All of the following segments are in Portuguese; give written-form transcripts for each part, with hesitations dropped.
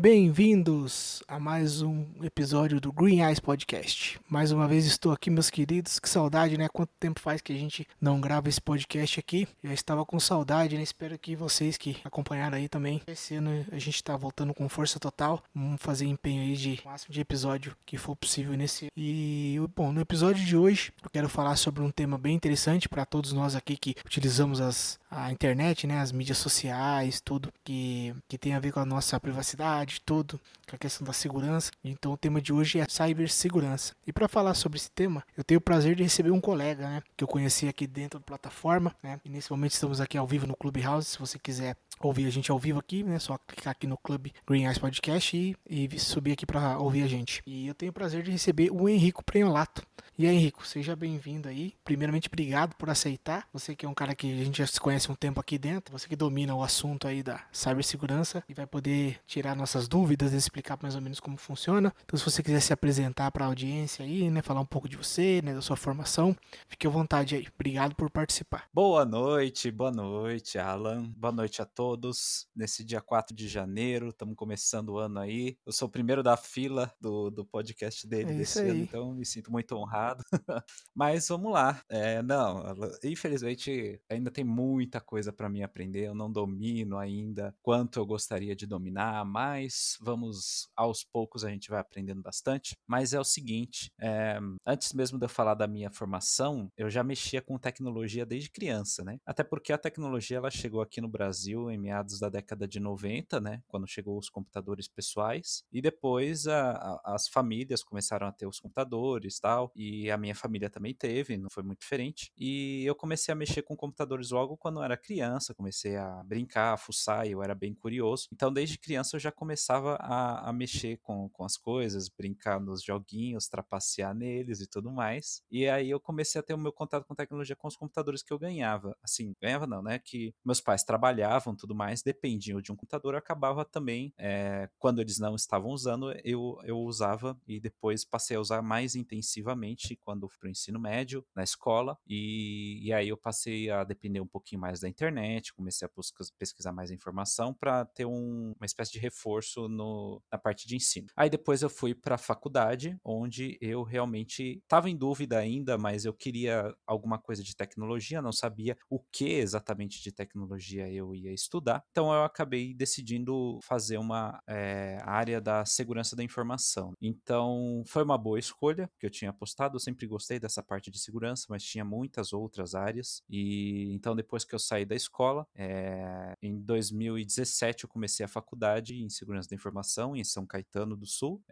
Bem-vindos a mais um episódio do Green Eyes Podcast. Mais uma vez estou aqui, meus queridos. Que saudade, né? Quanto tempo faz que a gente não grava esse podcast aqui. Eu estava com saudade, né? Espero que vocês que acompanharam aí também. Esse ano a gente está voltando com força total. Vamos fazer empenho aí de máximo de episódio que for possível nesse. E, bom, no episódio de hoje eu quero falar sobre um tema bem interessante para todos nós aqui que utilizamos a internet, né? As mídias sociais, tudo que tem a ver com a nossa privacidade, de tudo, com a questão da segurança. Então o tema de hoje é Cyber Segurança. E para falar sobre esse tema, eu tenho o prazer de receber um colega, né, que eu conheci aqui dentro da plataforma, né, e nesse momento estamos aqui ao vivo no Clubhouse. Se você quiser ouvir a gente ao vivo aqui, né, só clicar aqui no Club Green Eyes Podcast e subir aqui para ouvir a gente. E eu tenho o prazer de receber o Enrico Prenholato. E aí, Enrico, seja bem-vindo aí. Primeiramente, obrigado por aceitar. Você que é um cara que a gente já se conhece há um tempo aqui dentro, você que domina o assunto aí da cibersegurança e vai poder tirar nossas dúvidas e explicar mais ou menos como funciona. Então, se você quiser se apresentar para a audiência aí, né, falar um pouco de você, né, da sua formação, fique à vontade aí. Obrigado por participar. Boa noite, Alan. Boa noite a todos. Nesse dia 4 de janeiro, estamos começando o ano aí. Eu sou o primeiro da fila do podcast dele desse ano, então me sinto muito honrado. Mas vamos lá. Infelizmente ainda tem muita coisa para mim aprender. Eu não domino ainda quanto eu gostaria de dominar, mas vamos aos poucos, a gente vai aprendendo bastante. Mas é o seguinte, antes mesmo de eu falar da minha formação, eu já mexia com tecnologia desde criança, né? Até porque a tecnologia ela chegou aqui no Brasil em meados da década de 90, né? Quando chegou os computadores pessoais, e depois as famílias começaram a ter os computadores e tal, e a minha família também teve, não foi muito diferente. E eu comecei a mexer com computadores logo quando eu era criança, comecei a brincar, a fuçar, e eu era bem curioso. Então, desde criança eu já começava a mexer com as coisas, brincar nos joguinhos, trapacear neles e tudo mais. E aí eu comecei a ter o meu contato com tecnologia com os computadores que eu ganhava. Assim, ganhava não, né? Que meus pais trabalhavam, tudo mais, dependiam de um computador, eu acabava também, quando eles não estavam usando, eu usava, e depois passei a usar mais intensivamente quando fui para o ensino médio, na escola, e aí eu passei a depender um pouquinho mais da internet, comecei a pesquisar mais informação para ter uma espécie de reforço na parte de ensino. Aí depois eu fui para a faculdade, onde eu realmente estava em dúvida ainda, mas eu queria alguma coisa de tecnologia, não sabia o que exatamente de tecnologia eu ia estudar, então eu acabei decidindo fazer uma área da segurança da informação. Então foi uma boa escolha, porque eu tinha apostado. Eu sempre gostei dessa parte de segurança, mas tinha muitas outras áreas. E então, depois que eu saí da escola, em 2017 eu comecei a faculdade em Segurança da Informação em São Caetano do Sul,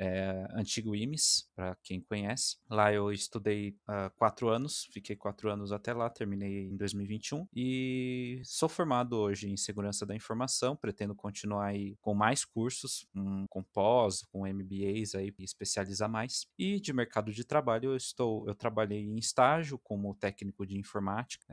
antigo IMS, para quem conhece. Lá eu estudei 4 anos, fiquei 4 anos até lá, terminei em 2021 e sou formado hoje em Segurança da Informação. Pretendo continuar aí com mais cursos, com pós, com MBAs aí, e especializar mais. E de mercado de trabalho, eu trabalhei em estágio como técnico de informática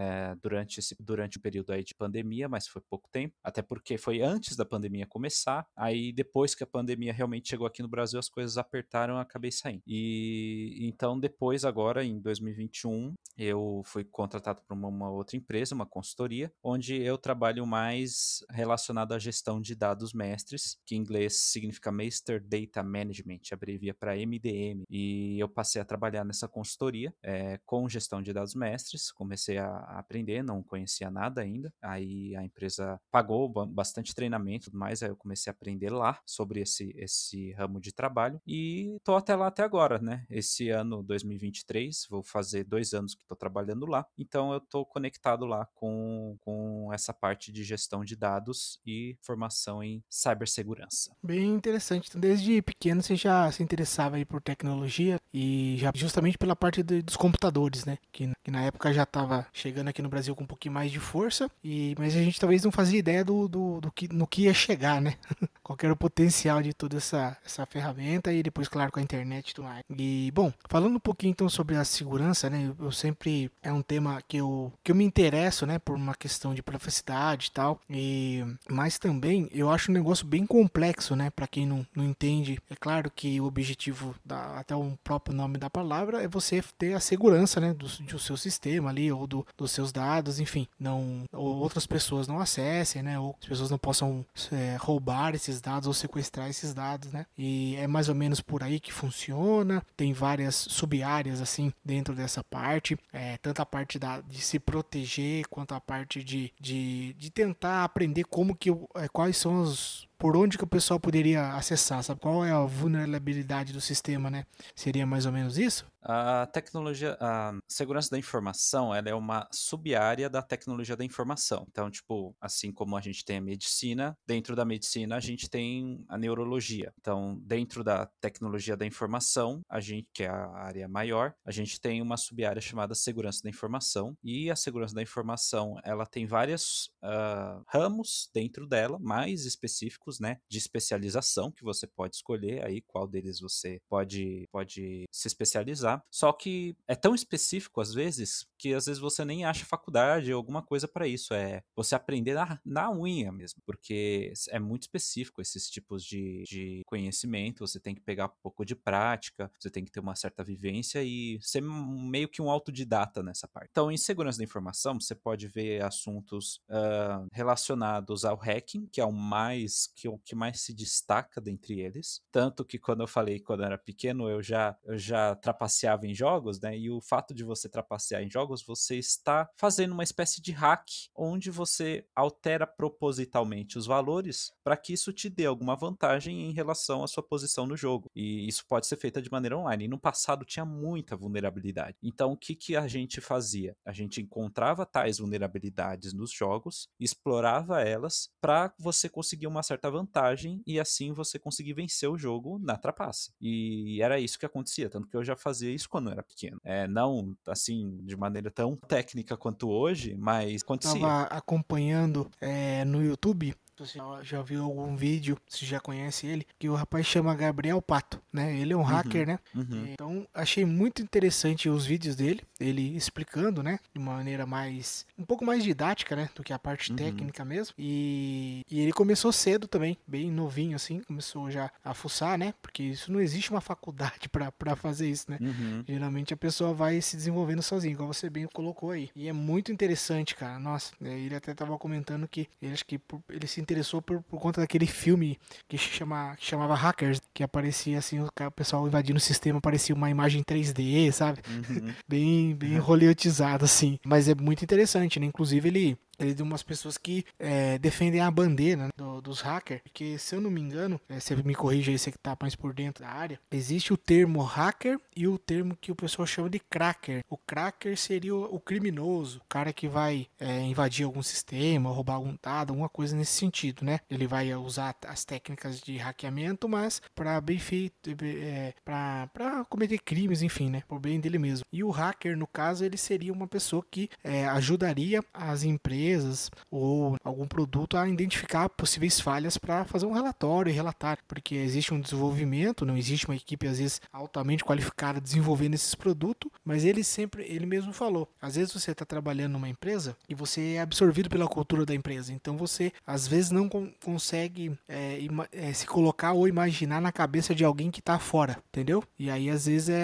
durante o período aí de pandemia, mas foi pouco tempo, até porque foi antes da pandemia começar. Aí depois que a pandemia realmente chegou aqui no Brasil, as coisas apertaram, eu acabei saindo. E então depois, agora em 2021, eu fui contratado por uma outra empresa, uma consultoria, onde eu trabalho mais relacionado à gestão de dados mestres, que em inglês significa Master Data Management, abrevia para MDM, e eu passei a trabalhar nessa consultoria com gestão de dados mestres. Comecei a aprender, não conhecia nada ainda, aí a empresa pagou bastante treinamento e tudo mais, aí eu comecei a aprender lá sobre esse ramo de trabalho, e tô até lá até agora, né? Esse ano, 2023, vou fazer 2 anos que estou trabalhando lá, então eu tô conectado lá com essa parte de gestão de dados e formação em cibersegurança. Bem interessante, então desde pequeno você já se interessava aí por tecnologia, e já justamente pela parte dos computadores, né? Que na época já estava chegando aqui no Brasil com um pouquinho mais de força, mas a gente talvez não fazia ideia no que ia chegar, né? Qual era o potencial de toda essa ferramenta, e depois, claro, com a internet e tudo mais. E, bom, falando um pouquinho então sobre a segurança, né? Eu sempre... É um tema que eu me interesso, né? Por uma questão de privacidade e tal. E Mas também eu acho um negócio bem complexo, né? Para quem não entende, é claro que o objetivo, até o próprio nome da palavra, é você ter a segurança, né? Do seu sistema ali, ou dos seus dados, enfim, não, ou outras pessoas não acessem, né? Ou as pessoas não possam roubar esses dados ou sequestrar esses dados, né? E é mais ou menos por aí que funciona. Tem várias sub-áreas assim dentro dessa parte, tanto a parte de se proteger quanto a parte de tentar aprender como que quais são os por onde que o pessoal poderia acessar, sabe? Qual é a vulnerabilidade do sistema, né? Seria mais ou menos isso? A tecnologia, a segurança da informação, ela é uma sub-área da tecnologia da informação. Então, tipo, assim como a gente tem a medicina, dentro da medicina a gente tem a neurologia. Então, dentro da tecnologia da informação, a gente, que é a área maior, a gente tem uma sub-área chamada segurança da informação. E a segurança da informação, ela tem vários ramos dentro dela, mais específicos, né, de especialização, que você pode escolher aí qual deles você pode se especializar. Só que é tão específico às vezes que às vezes você nem acha faculdade ou alguma coisa para isso. É você aprender na unha mesmo, porque é muito específico esses tipos de conhecimento. Você tem que pegar um pouco de prática, você tem que ter uma certa vivência e ser meio que um autodidata nessa parte. Então, em segurança da informação, você pode ver assuntos relacionados ao hacking, que é o mais que mais se destaca dentre eles. Tanto que quando eu era pequeno, eu já trapaceava em jogos, né? E o fato de você trapacear em jogos, você está fazendo uma espécie de hack, onde você altera propositalmente os valores para que isso te dê alguma vantagem em relação à sua posição no jogo. E isso pode ser feito de maneira online. E no passado tinha muita vulnerabilidade. Então, o que a gente fazia? A gente encontrava tais vulnerabilidades nos jogos, explorava elas para você conseguir uma certa vantagem e assim você conseguir vencer o jogo na trapaça. E era isso que acontecia, tanto que eu já fazia isso quando eu era pequeno. Não, assim, de maneira tão técnica quanto hoje, mas acontecia. Estava acompanhando no YouTube... Você já viu algum vídeo, você já conhece ele, que o rapaz chama Gabriel Pato, né? Ele é um hacker, né? Uhum. Então, achei muito interessante os vídeos dele, ele explicando, né? De uma maneira mais, um pouco mais didática, né? Do que a parte técnica mesmo. E ele começou cedo também, bem novinho assim, começou já a fuçar, né? Porque isso não existe uma faculdade pra fazer isso, né? Geralmente a pessoa vai se desenvolvendo sozinha, igual você bem colocou aí. E é muito interessante, cara. Nossa, ele até tava comentando que ele, acho que ele se interessou por conta daquele filme que chamava Hackers, que aparecia assim, o pessoal invadindo o sistema, aparecia uma imagem 3D, sabe? Bem roleotizado, assim. Mas é muito interessante, né? Inclusive, ele é de umas pessoas que defendem a bandeira, né, dos hackers, porque se eu não me engano, você me corrija aí, você que tá mais por dentro da área, existe o termo hacker e o termo que o pessoal chama de cracker. O cracker seria o criminoso, o cara que vai invadir algum sistema, roubar algum dado, alguma coisa nesse sentido, né? Ele vai usar as técnicas de hackeamento, mas para bem feito, para cometer crimes, enfim, né? Por bem dele mesmo. E o hacker, no caso, ele seria uma pessoa que ajudaria as empresas ou algum produto a identificar possíveis falhas para fazer um relatório e relatar, porque existe um desenvolvimento, não existe uma equipe às vezes altamente qualificada desenvolvendo esses produtos, mas ele mesmo falou, às vezes você está trabalhando numa empresa e você é absorvido pela cultura da empresa, então você às vezes não consegue se colocar ou imaginar na cabeça de alguém que está fora, entendeu? E aí às vezes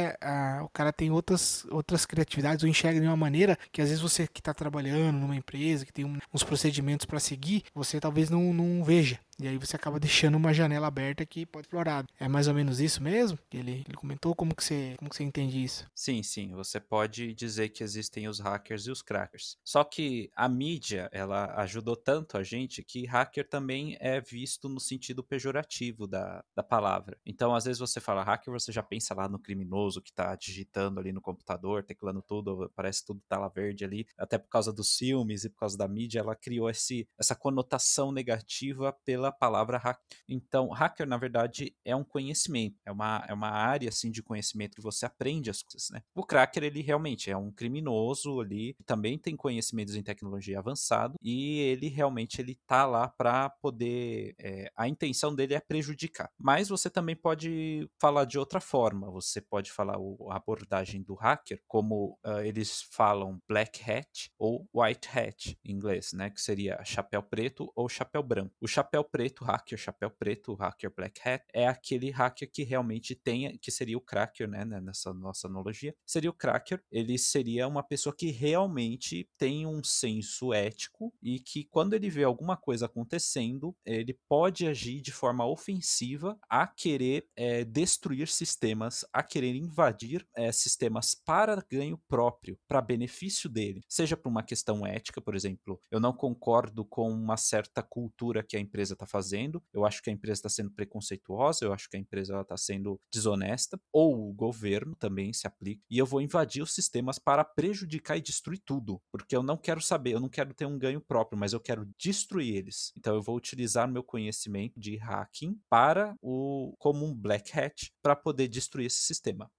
o cara tem outras criatividades ou enxerga de uma maneira que às vezes você que está trabalhando numa empresa, que tem uns procedimentos para seguir, você talvez não veja. E aí você acaba deixando uma janela aberta que pode explorar. É mais ou menos isso mesmo? Ele comentou, como que você entende isso? Sim, você pode dizer que existem os hackers e os crackers. Só que a mídia, ela ajudou tanto a gente que hacker também é visto no sentido pejorativo da palavra. Então, às vezes você fala hacker, você já pensa lá no criminoso que tá digitando ali no computador, teclando tudo, parece tudo tela verde ali. Até por causa dos filmes e por causa da mídia, ela criou essa conotação negativa pela pela palavra hacker. Então, hacker, na verdade, é um conhecimento, é uma área assim, de conhecimento que você aprende as coisas, né? O cracker, ele realmente é um criminoso ali, também tem conhecimentos em tecnologia avançado, e ele realmente ele tá lá para poder... a intenção dele é prejudicar. Mas você também pode falar de outra forma, você pode falar a abordagem do hacker, como eles falam black hat ou white hat em inglês, né? Que seria chapéu preto ou chapéu branco. O chapéu preto, hacker chapéu preto, hacker black hat, é aquele hacker que realmente tem, que seria o cracker, né? Nessa nossa analogia, seria o cracker, ele seria uma pessoa que realmente tem um senso ético e que quando ele vê alguma coisa acontecendo, ele pode agir de forma ofensiva a querer destruir sistemas, a querer invadir sistemas para ganho próprio, para benefício dele, seja por uma questão ética, por exemplo, eu não concordo com uma certa cultura que a empresa está fazendo, eu acho que a empresa está sendo preconceituosa, eu acho que a empresa está sendo desonesta, ou o governo também se aplica, e eu vou invadir os sistemas para prejudicar e destruir tudo, porque eu não quero saber, eu não quero ter um ganho próprio, mas eu quero destruir eles, então eu vou utilizar meu conhecimento de hacking como um black hat para poder destruir esse sistema.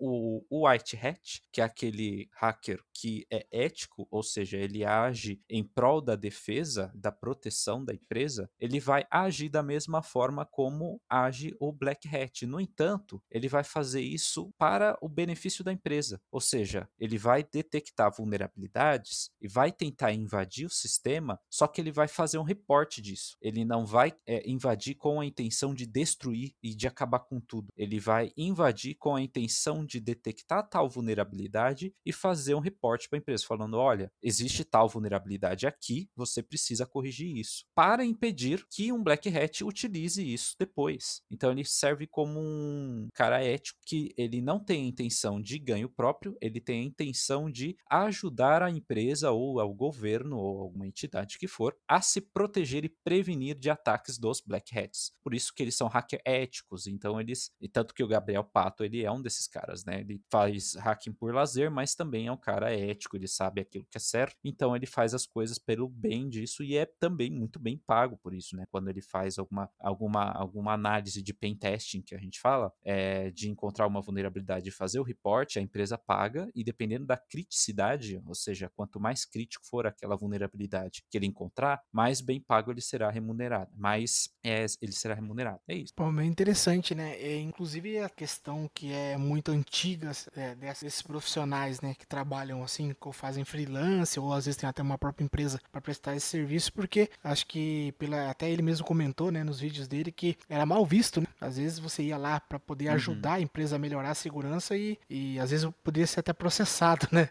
O white hat, que é aquele hacker que é ético, ou seja, ele age em prol da defesa, da proteção da empresa, ele vai agir da mesma forma como age o black hat. No entanto, ele vai fazer isso para o benefício da empresa, ou seja, ele vai detectar vulnerabilidades e vai tentar invadir o sistema, só que ele vai fazer um reporte disso. Ele não vai invadir com a intenção de destruir e de acabar com tudo. Ele vai invadir com a intenção de detectar tal vulnerabilidade e fazer um reporte para a empresa, falando, olha, existe tal vulnerabilidade aqui, você precisa corrigir isso, para impedir que um black hat utilize isso depois. Então ele serve como um cara ético que ele não tem a intenção de ganho próprio, ele tem a intenção de ajudar a empresa ou ao governo ou alguma entidade que for a se proteger e prevenir de ataques dos black hats. Por isso que eles são hacker éticos, então tanto que o Gabriel Pato, ele é um desses caras, né? Ele faz hacking por lazer, mas também é um cara ético, ele sabe aquilo que é certo, então ele faz as coisas pelo bem disso e é também muito bem pago por isso, né? Quando ele faz alguma análise de pentesting, que a gente fala, de encontrar uma vulnerabilidade e fazer o report, a empresa paga e dependendo da criticidade, ou seja, quanto mais crítico for aquela vulnerabilidade que ele encontrar, mais bem pago ele será remunerado, ele será remunerado. É isso. Bom, bem interessante, né? Inclusive a questão que é muito antigas desses profissionais, né, que trabalham assim, que fazem freelance ou às vezes tem até uma própria empresa para prestar esse serviço, porque acho que até ele mesmo comentou, né, nos vídeos dele que era mal visto, né? Às vezes você ia lá para poder ajudar a empresa a melhorar a segurança e às vezes poderia ser até processado, né,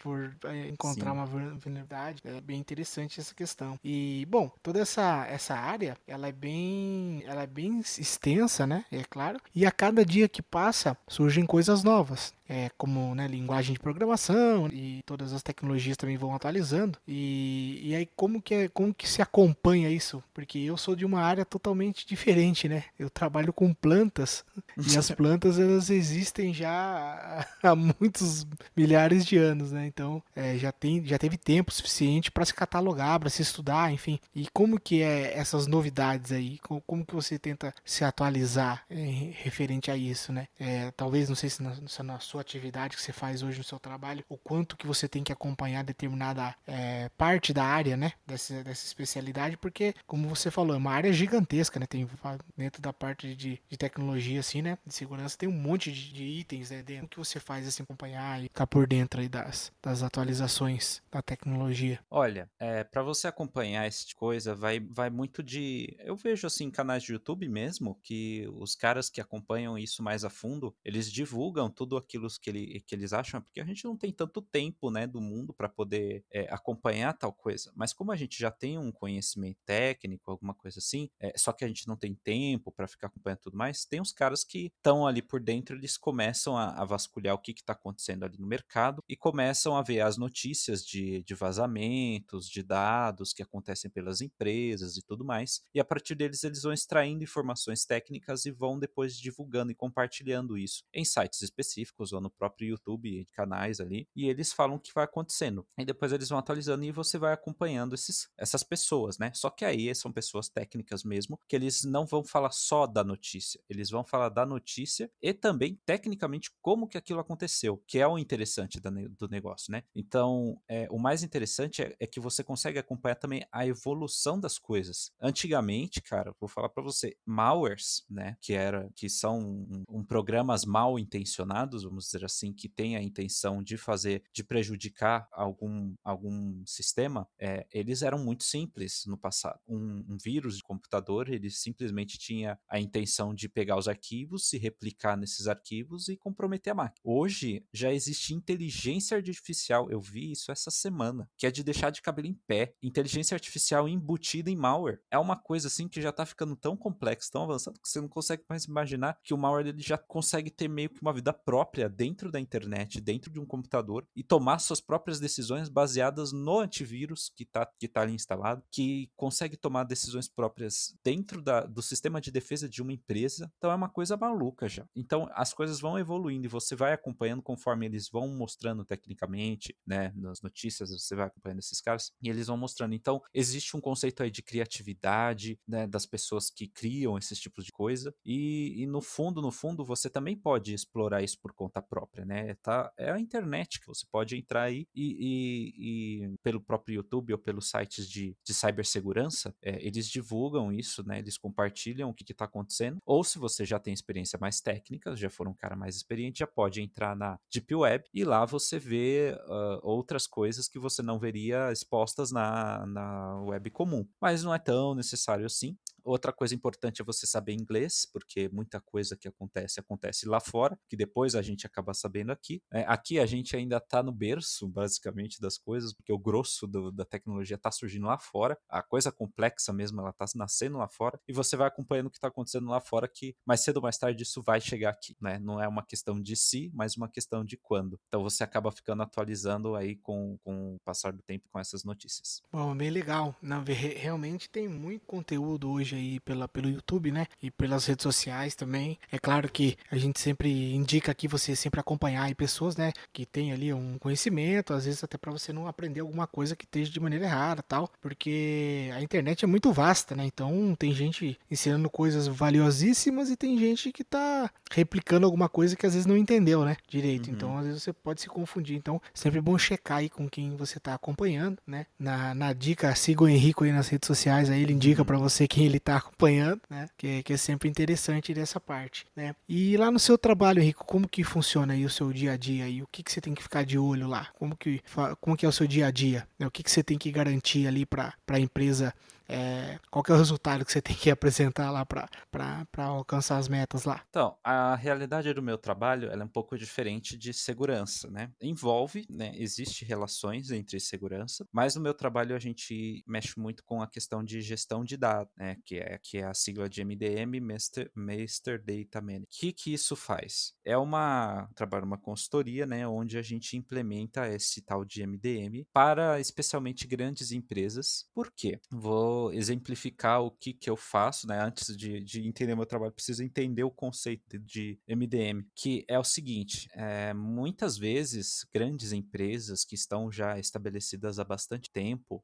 por encontrar uma vulnerabilidade. É bem interessante essa questão. E bom, toda essa área, ela é bem extensa, né, é claro, e a cada dia que passa surgem coisas novas, como, né, linguagem de programação e todas as tecnologias também vão atualizando. E aí como que se acompanha isso? Porque eu sou de uma área totalmente diferente, né? Eu trabalho com plantas e as plantas elas existem já há muitos milhares de anos, né? Então já teve tempo suficiente para se catalogar, para se estudar, enfim. E como que é essas novidades aí? Como que você tenta se atualizar referente a isso, né? Talvez, não sei se na sua atividade que você faz hoje no seu trabalho, o quanto que você tem que acompanhar determinada parte da área, né, dessa especialidade, porque, como você falou, é uma área gigantesca, né, tem dentro da parte de tecnologia, assim, né, de segurança, tem um monte de itens, né, dentro. O que você faz, assim, acompanhar e ficar por dentro aí das atualizações da tecnologia? Olha, para você acompanhar esse tipo de coisa, vai muito de... Eu vejo, assim, canais de YouTube mesmo, que os caras que acompanham isso mais a fundo, eles divulgam tudo aquilo que eles acham, porque a gente não tem tanto tempo, né, do mundo para poder acompanhar tal coisa, mas como a gente já tem um conhecimento técnico, alguma coisa assim, só que a gente não tem tempo para ficar acompanhando tudo mais, tem uns caras que estão ali por dentro, eles começam a vasculhar o que está acontecendo ali no mercado e começam a ver as notícias de vazamentos, de dados que acontecem pelas empresas e tudo mais, e a partir deles eles vão extraindo informações técnicas e vão depois divulgando e compartilhando isso em sites específicos ou no próprio YouTube, canais ali, e eles falam o que vai acontecendo. E depois eles vão atualizando e você vai acompanhando essas pessoas, né? Só que aí são pessoas técnicas mesmo, que eles não vão falar só da notícia, eles vão falar da notícia e também, tecnicamente, como que aquilo aconteceu, que é o interessante do negócio, né? Então, o mais interessante é que você consegue acompanhar também a evolução das coisas. Antigamente, cara, vou falar pra você, malwares, né? Que são programas mal intencionados, vamos dizer assim, que tem a intenção de prejudicar algum sistema, eles eram muito simples no passado. Um vírus de computador, ele simplesmente tinha a intenção de pegar os arquivos, se replicar nesses arquivos e comprometer a máquina. Hoje, já existe inteligência artificial, eu vi isso essa semana, que é de deixar de cabelo em pé. Inteligência artificial embutida em malware. É uma coisa assim que já tá ficando tão complexa, tão avançada, que você não consegue mais imaginar que o malware ele já consegue ter meio que uma vida própria dentro da internet, dentro de um computador e tomar suas próprias decisões baseadas no antivírus que tá ali instalado, que consegue tomar decisões próprias dentro do sistema de defesa de uma empresa. Então é uma coisa maluca já. Então as coisas vão evoluindo e você vai acompanhando conforme eles vão mostrando tecnicamente, né, nas notícias, você vai acompanhando esses caras e eles vão mostrando. Então existe um conceito aí de criatividade, né, das pessoas que criam esses tipos de coisa e no fundo, você também pode explorar isso por conta própria, né? É a internet que você pode entrar aí e pelo próprio YouTube ou pelos sites de cyber segurança, eles divulgam isso, né? Eles compartilham o que está acontecendo. Ou se você já tem experiência mais técnica, já for um cara mais experiente, já pode entrar na Deep Web e lá você vê outras coisas que você não veria expostas na web comum. Mas não é tão necessário assim. Outra coisa importante é você saber inglês, porque muita coisa que acontece lá fora, que depois a gente acaba sabendo aqui. Aqui a gente ainda está no berço, basicamente, das coisas, porque o grosso da tecnologia está surgindo lá fora, a coisa complexa mesmo, ela está nascendo lá fora, e você vai acompanhando o que está acontecendo lá fora, que mais cedo ou mais tarde isso vai chegar aqui, né? Não é uma questão de se, mas uma questão de quando. Então você acaba ficando atualizando aí com o passar do tempo com essas notícias. Bom, bem legal. Realmente tem muito conteúdo hoje aí pelo YouTube, né? E pelas redes sociais também. É claro que a gente sempre indica aqui você sempre acompanhar aí pessoas, né? Que tem ali um conhecimento, às vezes até para você não aprender alguma coisa que esteja de maneira errada, tal. Porque a internet é muito vasta, né? Então tem gente ensinando coisas valiosíssimas e tem gente que tá replicando alguma coisa que às vezes não entendeu, né? Direito. Uhum. Então às vezes você pode se confundir. Então sempre é bom checar aí com quem você tá acompanhando, né? Na dica, siga o Enrico aí nas redes sociais, aí ele indica para você quem ele tá acompanhando, né? Que é sempre interessante dessa parte, né? E lá no seu trabalho, Rico, como que funciona aí o seu dia a dia aí? O que você tem que ficar de olho lá? Como que é o seu dia a dia? Né? O que você tem que garantir ali para a empresa? Qual que é o resultado que você tem que apresentar lá para alcançar as metas lá? Então, a realidade do meu trabalho ela é um pouco diferente de segurança, né? Envolve, né? Existem relações entre segurança, mas no meu trabalho a gente mexe muito com a questão de gestão de dados, né? Que é a sigla de MDM, Master Data Management. O que isso faz? É uma consultoria, né? Onde a gente implementa esse tal de MDM para especialmente grandes empresas. Por quê? Vou exemplificar o que eu faço, né? Antes de entender meu trabalho, preciso entender o conceito de MDM, que é o seguinte, muitas vezes grandes empresas que estão já estabelecidas há bastante tempo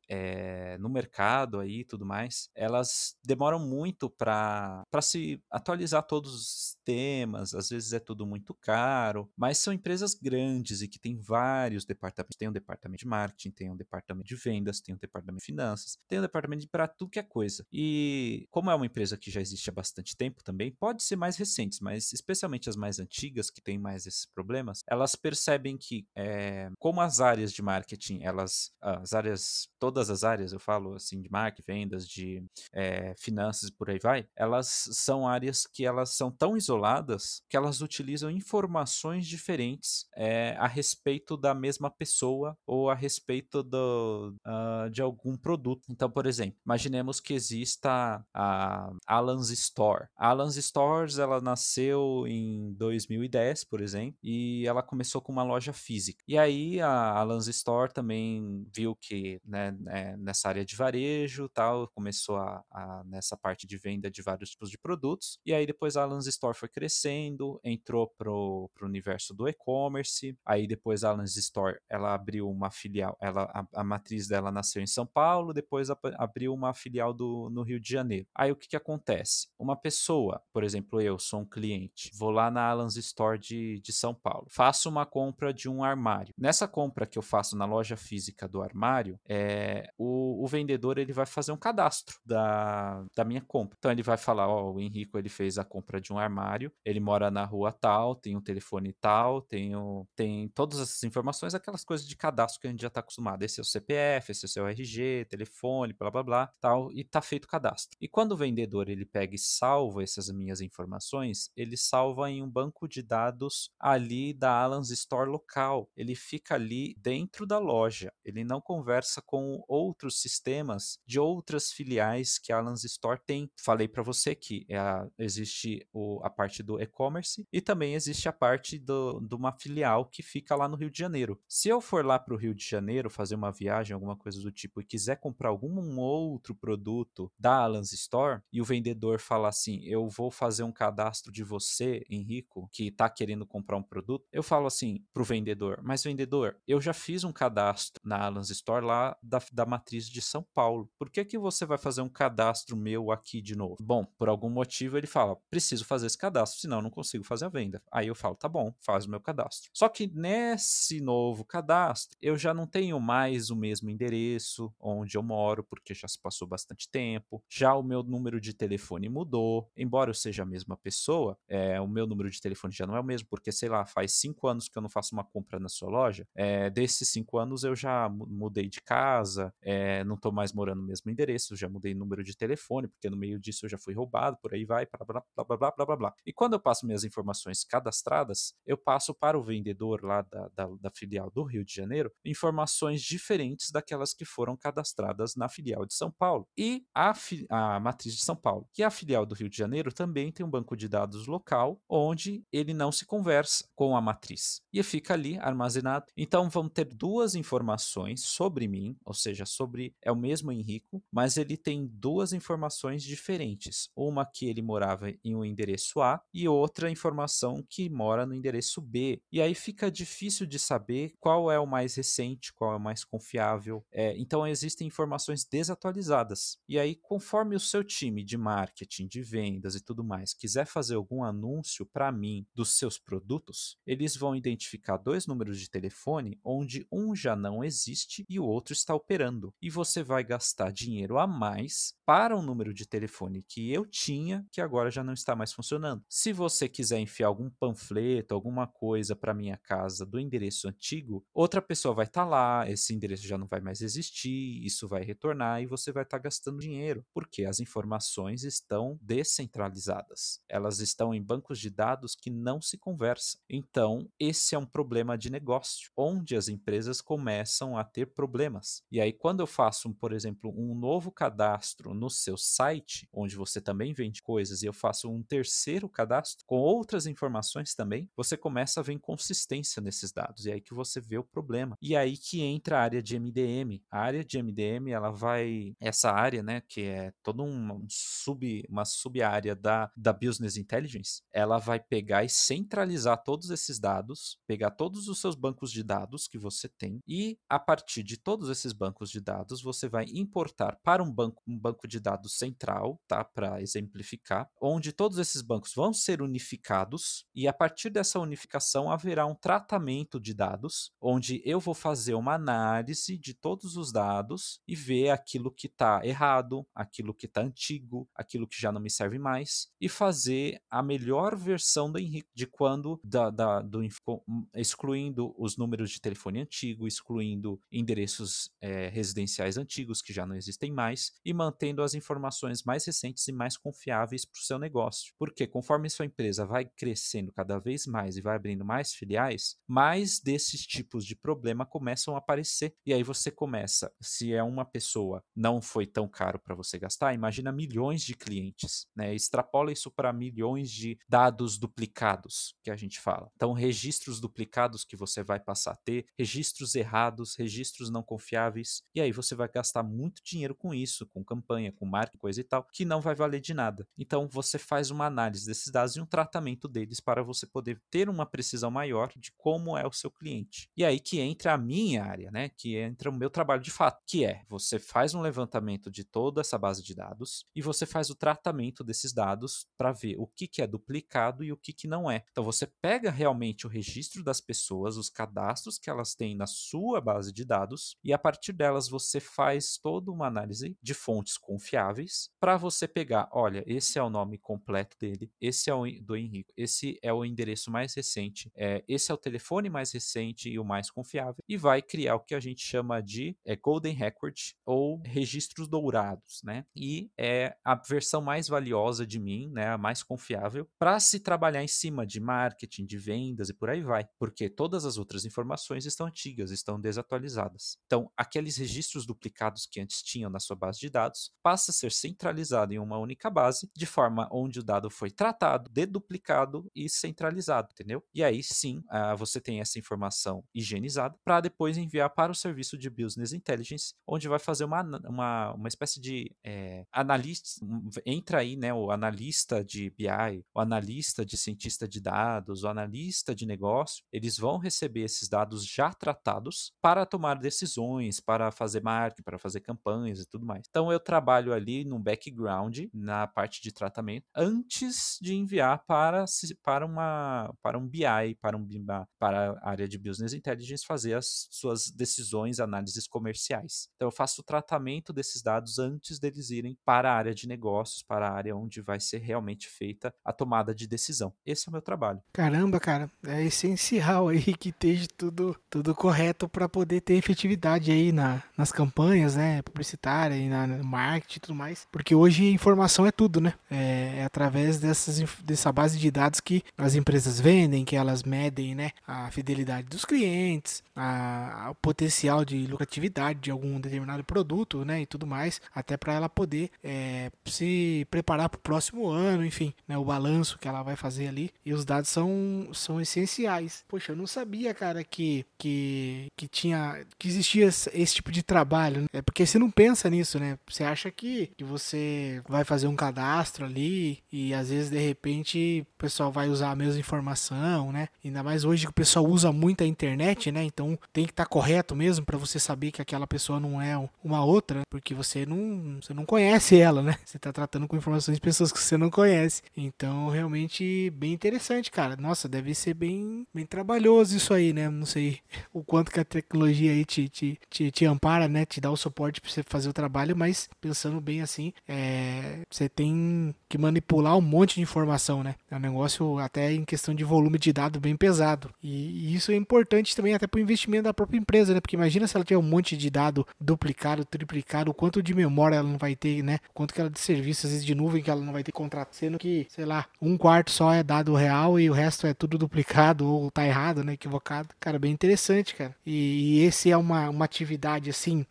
no mercado aí e tudo mais, elas demoram muito para se atualizar todos os sistemas, às vezes é tudo muito caro, mas são empresas grandes e que tem vários departamentos, tem um departamento de marketing, tem um departamento de vendas, tem um departamento de finanças, tem um departamento para tudo que é coisa. E como é uma empresa que já existe há bastante tempo também, pode ser mais recentes, mas especialmente as mais antigas, que tem mais esses problemas, elas percebem que como as áreas de marketing, todas as áreas, eu falo assim, de marketing, vendas, de finanças e por aí vai, elas são áreas que elas são tão isoladas que elas utilizam informações diferentes a respeito da mesma pessoa ou a respeito de algum produto. Então, por exemplo, Imaginemos que exista a Alan's Store. A Alan's Store, ela nasceu em 2010, por exemplo, e ela começou com uma loja física. E aí a Alan's Store também viu que, né, nessa área de varejo, tal, começou nessa parte de venda de vários tipos de produtos. E aí depois a Alan's Store foi crescendo, entrou pro universo do e-commerce. Aí depois a Alan's Store, ela abriu uma filial, a matriz dela nasceu em São Paulo, depois abriu uma filial no Rio de Janeiro. Aí o que acontece? Uma pessoa, por exemplo, eu sou um cliente, vou lá na Alan's Store de São Paulo, faço uma compra de um armário. Nessa compra que eu faço na loja física do armário, o vendedor, ele vai fazer um cadastro da minha compra. Então ele vai falar, o Enrico, ele fez a compra de um armário, ele mora na rua tal, tem o telefone tal, tem todas essas informações, aquelas coisas de cadastro que a gente já está acostumado. Esse é o CPF, esse é o seu RG, telefone, blá blá blá, tal, e tá feito o cadastro. E quando o vendedor, ele pega e salva essas minhas informações, ele salva em um banco de dados ali da Alan's Store local. Ele fica ali dentro da loja. Ele não conversa com outros sistemas de outras filiais que a Alan's Store tem. Falei para você que existe a parte do e-commerce e também existe a parte de uma filial que fica lá no Rio de Janeiro. Se eu for lá para o Rio de Janeiro fazer uma viagem, alguma coisa do tipo, e quiser comprar algum outro produto da Alan's Store e o vendedor falar assim, eu vou fazer um cadastro de você, Enrico, que está querendo comprar um produto, eu falo assim pro vendedor, mas vendedor, eu já fiz um cadastro na Alan's Store lá da matriz de São Paulo, por que você vai fazer um cadastro meu aqui de novo? Bom, por algum motivo ele fala, preciso fazer esse cadastro, senão eu não consigo fazer a venda. Aí eu falo, tá bom, faz o meu cadastro. Só que nesse novo cadastro, eu já não tenho mais o mesmo endereço onde eu moro, porque já se passou bastante tempo, já o meu número de telefone mudou, embora eu seja a mesma pessoa, o meu número de telefone já não é o mesmo, porque, sei lá, faz 5 anos que eu não faço uma compra na sua loja, desses 5 anos eu já mudei de casa, não tô mais morando no mesmo endereço, já mudei número de telefone, porque no meio disso eu já fui roubado, por aí vai, blá, blá, blá, blá, blá, blá, blá. E quando eu passo minhas informações cadastradas, eu passo para o vendedor lá da filial do Rio de Janeiro, informações diferentes daquelas que foram cadastradas na filial de São Paulo e a matriz de São Paulo. E a filial do Rio de Janeiro também tem um banco de dados local onde ele não se conversa com a matriz e fica ali armazenado. Então vão ter 2 informações sobre mim, ou seja, é o mesmo Enrico, mas ele tem 2 informações diferentes. Uma que ele morava em um endereço A e outra informação que mora no endereço B. E aí fica difícil de saber qual é o mais recente, qual é o mais confiável. Então existem informações desatualizadas. E aí, conforme o seu time de marketing, de vendas e tudo mais quiser fazer algum anúncio para mim dos seus produtos, eles vão identificar 2 números de telefone onde um já não existe e o outro está operando. E você vai gastar dinheiro a mais para um número de telefone que eu tinha, que agora já não está mais funcionando. Se você quiser enfiar algum panfleto, alguma coisa para minha casa do endereço antigo, outra pessoa vai estar lá, esse endereço já não vai mais existir, isso vai retornar e você vai estar gastando dinheiro, porque as informações estão descentralizadas. Elas estão em bancos de dados que não se conversam. Então, esse é um problema de negócio, onde as empresas começam a ter problemas. E aí, quando eu faço, por exemplo, um novo cadastro no seu site, onde você também vende coisas, e eu faço um terceiro cadastro com outras informações também, você começa a ver inconsistência nesses dados. E aí que você vê o problema. E aí que entra a área de MDM. A área de MDM, essa área, né, que é toda uma sub-área da Business Intelligence, ela vai pegar e centralizar todos esses dados, pegar todos os seus bancos de dados que você tem e, a partir de todos esses bancos de dados, você vai importar para um banco de dados central, tá, para exemplificar, onde todos esses bancos vão ser unificados e, a partir dessa unificação, haverá um tratamento de dados, onde eu vou fazer uma análise de todos os dados e ver aquilo que está errado, aquilo que está antigo, aquilo que já não me serve mais, e fazer a melhor versão do Enrico, excluindo os números de telefone antigo, excluindo endereços residenciais antigos que já não existem mais, e mantendo tendo as informações mais recentes e mais confiáveis para o seu negócio. Porque conforme sua empresa vai crescendo cada vez mais e vai abrindo mais filiais, mais desses tipos de problema começam a aparecer. E aí você começa, se é uma pessoa, não foi tão caro para você gastar, imagina milhões de clientes, né? Extrapola isso para milhões de dados duplicados, que a gente fala. Então, registros duplicados que você vai passar a ter, registros errados, registros não confiáveis, e aí você vai gastar muito dinheiro com isso, com campanha, com marketing, coisa e tal, que não vai valer de nada. Então, você faz uma análise desses dados e um tratamento deles para você poder ter uma precisão maior de como é o seu cliente. E aí que entra a minha área, né? Que entra o meu trabalho de fato, que é você faz um levantamento de toda essa base de dados e você faz o tratamento desses dados para ver o que é duplicado e o que não é. Então, você pega realmente o registro das pessoas, os cadastros que elas têm na sua base de dados e a partir delas você faz toda uma análise de fontes confiáveis para você pegar, olha, esse é o nome completo dele, esse é o do Henrico, esse é o endereço mais recente, esse é o telefone mais recente e o mais confiável e vai criar o que a gente chama de Golden Record ou registros dourados, né? E é a versão mais valiosa de mim, né? A mais confiável para se trabalhar em cima de marketing, de vendas e por aí vai, porque todas as outras informações estão antigas, estão desatualizadas. Então, aqueles registros duplicados que antes tinham na sua base de dados passa a ser centralizado em uma única base, de forma onde o dado foi tratado, deduplicado e centralizado, entendeu? E aí sim, você tem essa informação higienizada para depois enviar para o serviço de Business Intelligence, onde vai fazer uma espécie de analista, entra aí, né, o analista de BI, o analista de cientista de dados, o analista de negócio, eles vão receber esses dados já tratados para tomar decisões, para fazer marketing, para fazer campanhas e tudo mais. Então eu trabalho ali no background, na parte de tratamento, antes de enviar para a área de Business Intelligence fazer as suas decisões, análises comerciais. Então eu faço o tratamento desses dados antes deles irem para a área de negócios, para a área onde vai ser realmente feita a tomada de decisão. Esse é o meu trabalho. Caramba, cara, é essencial aí que esteja tudo correto para poder ter efetividade aí nas campanhas, né, publicitária e no marketing e tudo mais, porque hoje informação é tudo, né, é através dessa base de dados que as empresas vendem, que elas medem, né, a fidelidade dos clientes, o potencial de lucratividade de algum determinado produto, né, e tudo mais, até para ela poder se preparar para o próximo ano, enfim, né, o balanço que ela vai fazer ali, e os dados são essenciais. Poxa, eu não sabia, cara, que existia esse tipo de trabalho, né? É porque você não pensa nisso, né? Você acha que você vai fazer um cadastro ali e às vezes de repente o pessoal vai usar a mesma informação, né? Ainda mais hoje que o pessoal usa muito a internet, né? Então tem que estar correto mesmo para você saber que aquela pessoa não é uma outra, porque você não conhece ela, né? Você tá tratando com informações de pessoas que você não conhece. Então realmente bem interessante, cara. Nossa, deve ser bem, bem trabalhoso isso aí, né? Não sei o quanto que a tecnologia aí te ampara, né? Te dá o suporte pra você fazer o trabalho, mas pensando bem assim, você tem que manipular um monte de informação, né? É um negócio até em questão de volume de dado bem pesado. E isso é importante também até pro investimento da própria empresa, né? Porque imagina se ela tiver um monte de dado duplicado, triplicado, o quanto de memória ela não vai ter, né? O quanto que ela de serviço, às vezes de nuvem, que ela não vai ter contrato, sendo que, sei lá, um quarto só é dado real e o resto é tudo duplicado ou tá errado, né? Equivocado. Cara, bem interessante, cara. E esse é uma atividade, assim,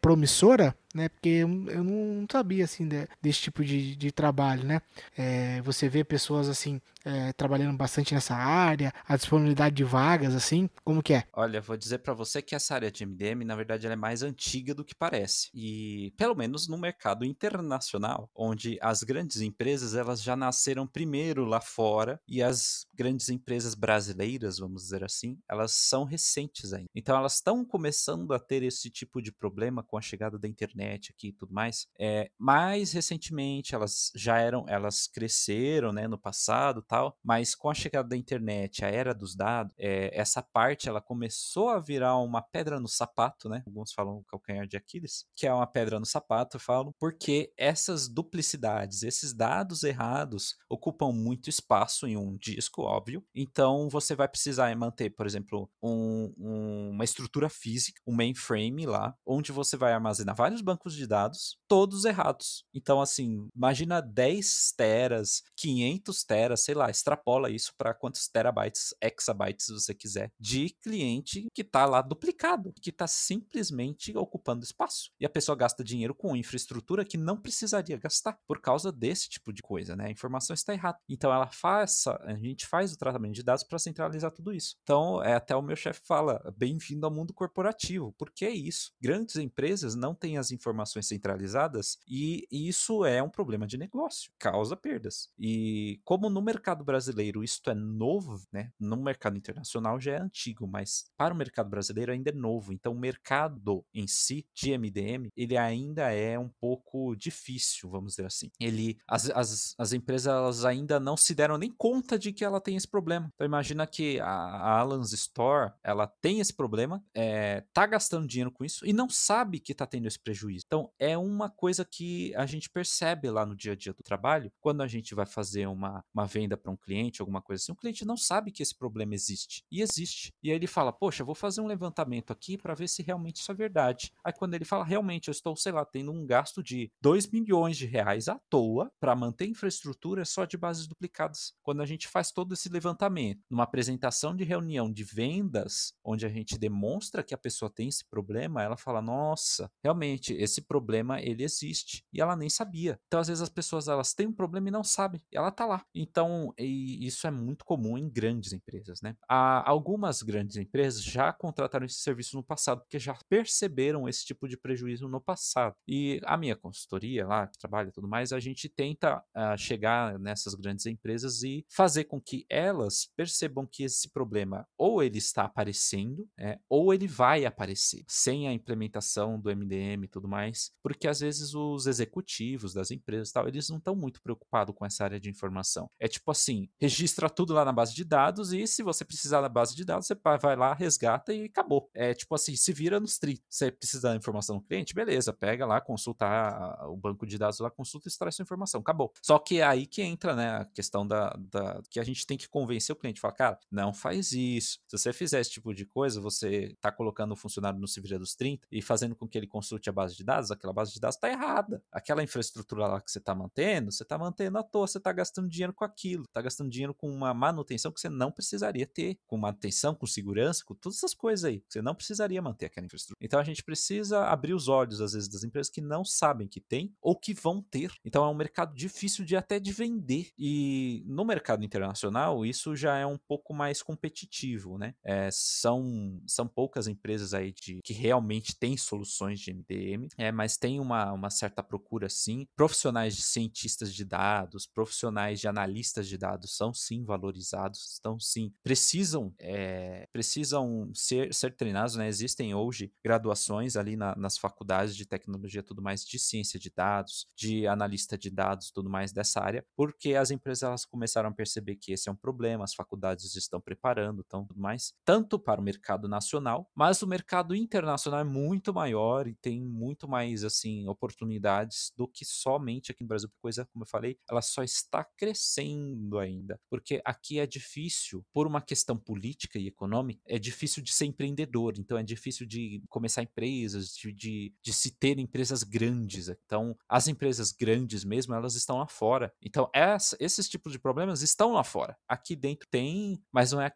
promissora, né? Porque eu não sabia, assim, desse tipo de trabalho, né? Você vê pessoas, assim, trabalhando bastante nessa área, a disponibilidade de vagas, assim, como que é? Olha, vou dizer pra você que essa área de MDM, na verdade, ela é mais antiga do que parece. E, pelo menos, no mercado internacional, onde as grandes empresas, elas já nasceram primeiro lá fora, e as grandes empresas brasileiras, vamos dizer assim, elas são recentes ainda. Então, elas estão começando a ter esse tipo de problema com a chegada da internet aqui e tudo mais, mais recentemente elas cresceram, né, no passado, tal, mas com a chegada da internet, a era dos dados, essa parte ela começou a virar uma pedra no sapato, né? Alguns falam calcanhar de Aquiles, que é uma pedra no sapato, eu falo, porque essas duplicidades, esses dados errados ocupam muito espaço em um disco, óbvio, então você vai precisar manter, por exemplo, uma estrutura física, um mainframe lá, onde você vai armazenar vários bancos de dados, todos errados. Então, assim, imagina 10 teras, 500 teras, sei lá, extrapola isso para quantos terabytes, exabytes você quiser, de cliente que tá lá duplicado, que tá simplesmente ocupando espaço. E a pessoa gasta dinheiro com infraestrutura que não precisaria gastar por causa desse tipo de coisa, né? A informação está errada. Então, a gente faz o tratamento de dados para centralizar tudo isso. Então, até o meu chefe fala, bem-vindo ao mundo corporativo. Por que isso? Grandes empresas não têm as informações centralizadas e isso é um problema de negócio, causa perdas. E como no mercado brasileiro isto é novo, né? No mercado internacional já é antigo, mas para o mercado brasileiro ainda é novo. Então, o mercado em si, de MDM, ele ainda é um pouco difícil, vamos dizer assim. As empresas elas ainda não se deram nem conta de que ela tem esse problema. Então, imagina que a Alan's Store, ela tem esse problema, tá gastando dinheiro com isso e não sabe que tá tendo esse prejuízo. Então, é uma coisa que a gente percebe lá no dia a dia do trabalho, quando a gente vai fazer uma venda para um cliente, alguma coisa assim, o cliente não sabe que esse problema existe. E existe. E aí ele fala, poxa, vou fazer um levantamento aqui para ver se realmente isso é verdade. Aí quando ele fala, realmente, eu estou, sei lá, tendo um gasto de 2 milhões de reais à toa para manter infraestrutura só de bases duplicadas. Quando a gente faz todo esse levantamento, numa apresentação de reunião de vendas, onde a gente demonstra que a pessoa tem esse problema, ela fala, nossa, realmente, esse problema, ele existe. E ela nem sabia. Então, às vezes, as pessoas, elas têm um problema e não sabem. Ela tá lá. Então, isso é muito comum em grandes empresas, né? Algumas grandes empresas já contrataram esse serviço no passado, porque já perceberam esse tipo de prejuízo no passado. E a minha consultoria lá, que trabalha e tudo mais, a gente tenta chegar nessas grandes empresas e fazer com que elas percebam que esse problema ou ele está aparecendo, ou ele vai aparecer, sem a implementação do MDM e tudo mais, porque às vezes os executivos das empresas e tal, eles não estão muito preocupados com essa área de informação. É tipo assim, registra tudo lá na base de dados e se você precisar da base de dados, você vai lá, resgata e acabou. É tipo assim, se vira nos 30. Você precisa da informação do cliente, beleza, pega lá, consulta o banco de dados lá, consulta e traz sua informação, acabou. Só que é aí que entra, né, a questão que a gente tem que convencer o cliente, falar, cara, não faz isso. Se você fizer esse tipo de coisa, você tá colocando o funcionário no se vira dos 30 e fazendo com que ele consulte a base de dados, aquela base de dados tá errada. Aquela infraestrutura lá que você tá mantendo à toa, você tá gastando dinheiro com aquilo, tá gastando dinheiro com uma manutenção que você não precisaria ter, com manutenção, com segurança, com todas essas coisas aí. Você não precisaria manter aquela infraestrutura. Então a gente precisa abrir os olhos, às vezes, das empresas que não sabem que tem ou que vão ter. Então é um mercado difícil até de vender. E no mercado internacional, isso já é um pouco mais competitivo, né? São poucas empresas aí que realmente têm soluções de MDM, mas tem uma certa procura, sim. Profissionais de cientistas de dados, profissionais de analistas de dados são, sim, valorizados, estão, sim, precisam ser treinados, né? Existem hoje graduações ali nas faculdades de tecnologia e tudo mais, de ciência de dados, de analista de dados e tudo mais dessa área, porque as empresas elas começaram a perceber que esse é um problema, as faculdades estão preparando, então, tudo mais, tanto para o mercado nacional, mas o mercado internacional é muito maior e tem muito mais, assim, oportunidades do que somente aqui no Brasil, porque coisa, como eu falei, ela só está crescendo ainda, porque aqui é difícil, por uma questão política e econômica, é difícil de ser empreendedor, então é difícil de começar empresas, de se ter empresas grandes, então as empresas grandes mesmo, elas estão lá fora, então esses tipos de problemas estão lá fora, aqui dentro tem, mas não é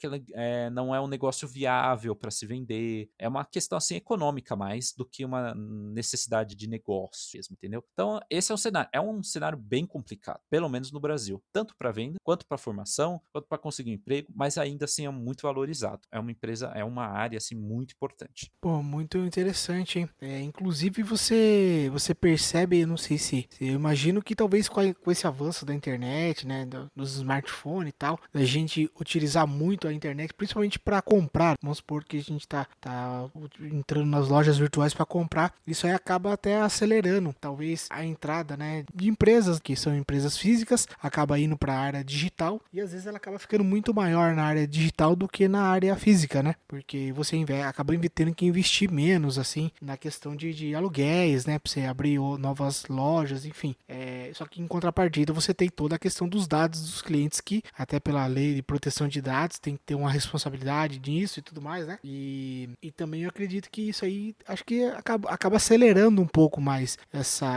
não é um negócio viável para se vender, é uma questão assim econômica mais do que uma necessidade de negócio mesmo, entendeu? Então esse é um cenário, bem complicado, pelo menos no Brasil, tanto para venda, quanto para formação, quanto para conseguir um emprego, mas ainda assim é muito valorizado, é uma área assim muito importante. Pô, muito interessante, hein? Inclusive você percebe, eu não sei se, eu imagino que talvez com esse avanço da internet, né, dos smartphones e tal, a gente utilizar muito a internet, principalmente para comprar. Vamos supor que a gente tá entrando nas lojas virtuais para comprar, isso aí acaba até acelerando, talvez, a entrada, né, de empresas que são empresas físicas, acaba indo para a área digital, e às vezes ela acaba ficando muito maior na área digital do que na área física, né? Porque você acaba tendo que investir menos, assim, na questão de aluguéis, né? Pra você abrir novas lojas, enfim. Só que em contrapartida você tem toda a questão dos dados dos clientes, que até pela lei de proteção de dados tem que ter uma responsabilidade disso e tudo mais, né? E também eu acredito que isso aí, acho que acaba acelerando um pouco mais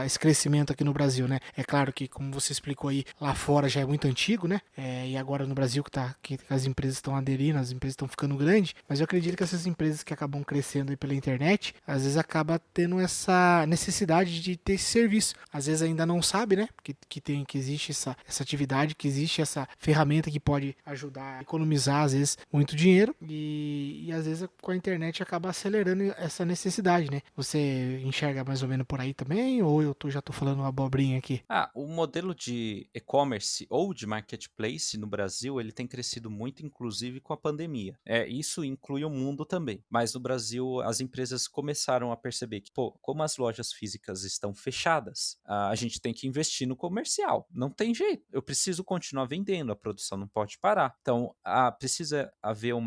esse crescimento aqui no Brasil, né? É claro que, como você explicou aí, lá fora já é muito antigo, né? E agora no Brasil que as empresas estão aderindo, as empresas estão ficando grandes, mas eu acredito que essas empresas que acabam crescendo aí pela internet, às vezes acaba tendo essa necessidade de ter esse serviço. Às vezes ainda não sabe, né? Que existe essa atividade, que existe essa ferramenta que pode ajudar a economizar, às vezes, muito dinheiro, e às vezes com a internet acaba acelerando essa necessidade, né? Você enxerga mais ou menos por aí também, ou já tô falando uma abobrinha aqui? O modelo de e-commerce ou de marketplace no Brasil, ele tem crescido muito, inclusive com a pandemia. Isso inclui o mundo também, mas no Brasil as empresas começaram a perceber que, como as lojas físicas estão fechadas, a gente tem que investir no comercial, não tem jeito, eu preciso continuar vendendo, a produção não pode parar, então precisa haver um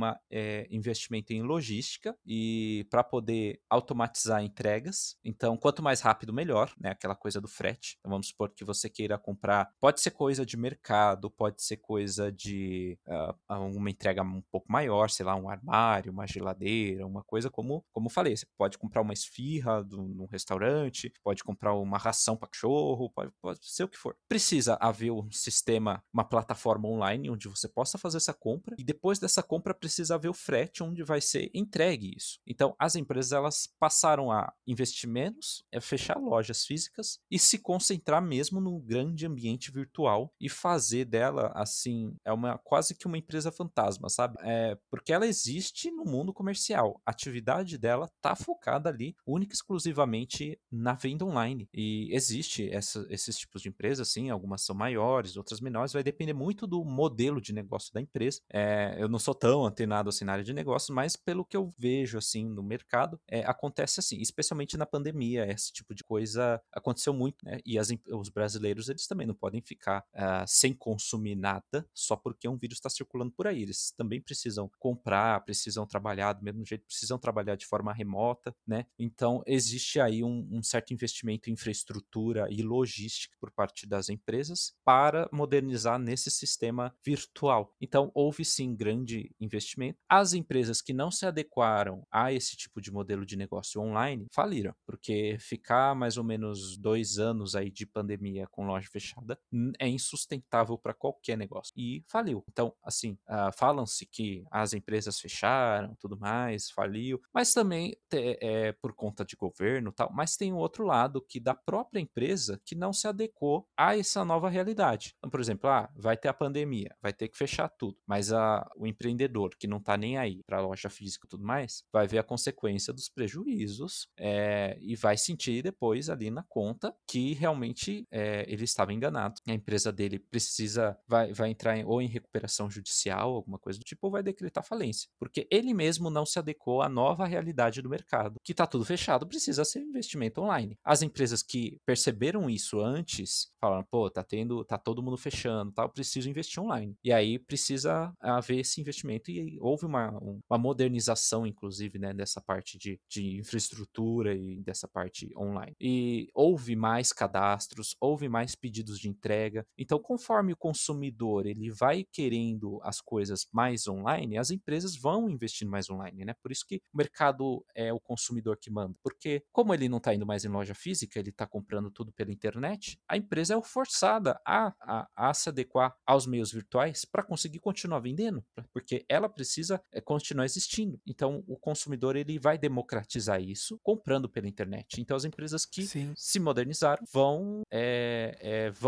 investimento em logística e para poder automatizar entregas, então quanto mais rápido melhor, né? Aquela coisa do frete, então vamos supor que você queira comprar, pode ser coisa de mercado, pode ser coisa de uma entrega um pouco maior, sei lá, um armário, uma geladeira, uma coisa como eu falei, você pode comprar uma esfirra num restaurante, pode comprar uma ração para cachorro, pode ser o que for. Precisa haver um sistema, uma plataforma online onde você possa fazer essa compra, e depois dessa compra precisa haver o frete onde vai ser entregue isso. Então as empresas, elas passaram a investir menos, fechar lojas físicas e se concentrar mesmo no grande ambiente virtual e fazer dela, assim, quase que uma empresa fantasma, sabe? Porque ela existe no mundo comercial. A atividade dela tá focada ali única e exclusivamente na venda online. E existe esses tipos de empresas, sim, algumas são maiores, outras menores, vai depender muito do modelo de negócio da empresa. Eu não sou tão antenado assim na área de negócio, mas pelo que eu vejo, assim, no mercado, acontece assim, especialmente na pandemia, esse tipo de coisa aconteceu muito, né? E os brasileiros, eles também não podem ficar sem consumir nada só porque um vírus está circulando por aí. Eles também precisam comprar, precisam trabalhar do mesmo jeito, precisam trabalhar de forma remota, né? Então, existe aí um certo investimento em infraestrutura e logística por parte das empresas para modernizar nesse sistema virtual. Então, houve sim grande investimento. As empresas que não se adequaram a esse tipo de modelo de negócio online faliram, porque ficar mais ou menos 2 anos aí de pandemia com loja fechada é insustentável para qualquer negócio, e faliu. Então, assim, falam-se que as empresas fecharam, tudo mais, faliu, mas também por conta de governo e tal, mas tem um outro lado que da própria empresa que não se adequou a essa nova realidade. Então, por exemplo, vai ter a pandemia, vai ter que fechar tudo, mas o empreendedor que não tá nem aí para loja física e tudo mais, vai ver a consequência dos prejuízos e vai sentir depois ali na conta que realmente ele estava enganado. A empresa dele vai entrar ou em recuperação judicial, alguma coisa do tipo, ou vai decretar falência, porque ele mesmo não se adequou à nova realidade do mercado, que tá tudo fechado, precisa ser investimento online. As empresas que perceberam isso antes, falaram, tá todo mundo fechando, tá, eu preciso investir online. E aí precisa haver esse investimento, e houve uma modernização, inclusive, né, dessa parte de infraestrutura e dessa parte online. E houve mais cadastros, houve mais pedidos de entrega. Então, conforme o consumidor ele vai querendo as coisas mais online, as empresas vão investindo mais online, né? Por isso que o mercado é o consumidor que manda, porque como ele não está indo mais em loja física, ele está comprando tudo pela internet, a empresa é forçada a se adequar aos meios virtuais para conseguir continuar vendendo, porque ela precisa continuar existindo. Então, o consumidor ele vai democratizar isso comprando pela internet. Então, as empresas que Sim. se modernizaram vão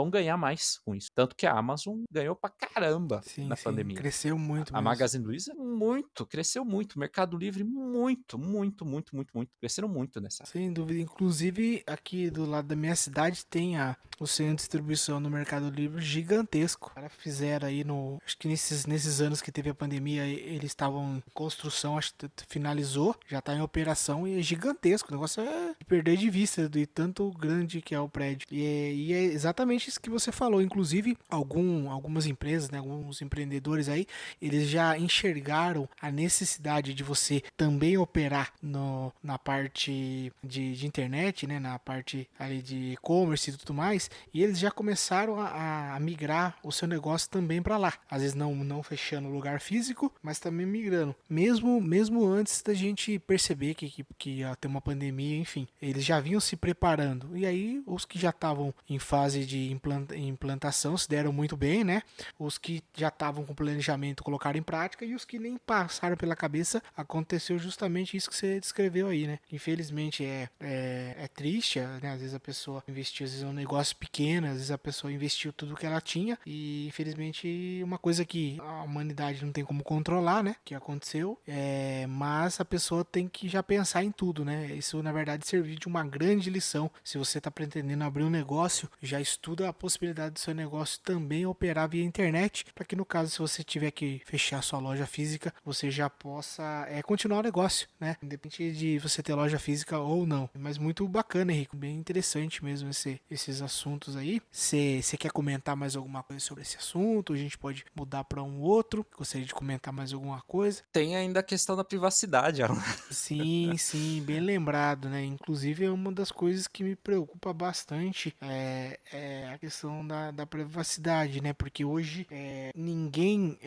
ganhar mais com isso. Tanto que a Amazon ganhou pra caramba na pandemia. Cresceu muito mesmo. A Magazine Luiza, muito, cresceu muito. Mercado Livre, muito, muito, muito, muito, muito. Cresceram muito nessa área. Sem dúvida. Inclusive, aqui do lado da minha cidade tem o centro de distribuição no Mercado Livre gigantesco. Os caras fizeram aí no... Acho que nesses anos que teve a pandemia, eles estavam em construção, acho que finalizou, já tá em operação e é gigantesco. O negócio é perder de vista de tanto grande que é o prédio. E é exatamente isso que você falou. Inclusive, algumas empresas, né, alguns empreendedores aí, eles já enxergaram a necessidade de você também operar na parte de internet, né, na parte ali de e-commerce e tudo mais, e eles já começaram a migrar o seu negócio também para lá. Às vezes não fechando o lugar físico, mas também migrando. Mesmo antes da gente perceber que ia ter uma pandemia, enfim, eles já vinham se preparando. E aí, os que já estavam em fase de implantação se deram muito bem, né? Os que já estavam com planejamento colocaram em prática, e os que nem passaram pela cabeça, aconteceu justamente isso que você descreveu aí, né? Infelizmente é triste, né? Às vezes a pessoa investiu, às vezes é um negócio pequeno, às vezes a pessoa investiu tudo que ela tinha, e infelizmente uma coisa que a humanidade não tem como controlar, né? Que aconteceu, mas a pessoa tem que já pensar em tudo, né? Isso na verdade serviu de uma grande lição. Se você está pretendendo abrir um negócio, já estuda a possibilidade do seu negócio também operar via internet, para que no caso, se você tiver que fechar sua loja física, você já possa continuar o negócio, né? Independente de você ter loja física ou não. Mas muito bacana, Henrico, bem interessante mesmo esses assuntos aí. Você quer comentar mais alguma coisa sobre esse assunto? A gente pode mudar para um outro. Gostaria de comentar mais alguma coisa? Tem ainda a questão da privacidade, Alan. Sim, bem lembrado, né? Inclusive é uma das coisas que me preocupa bastante, é a questão da privacidade, né? Porque hoje ninguém,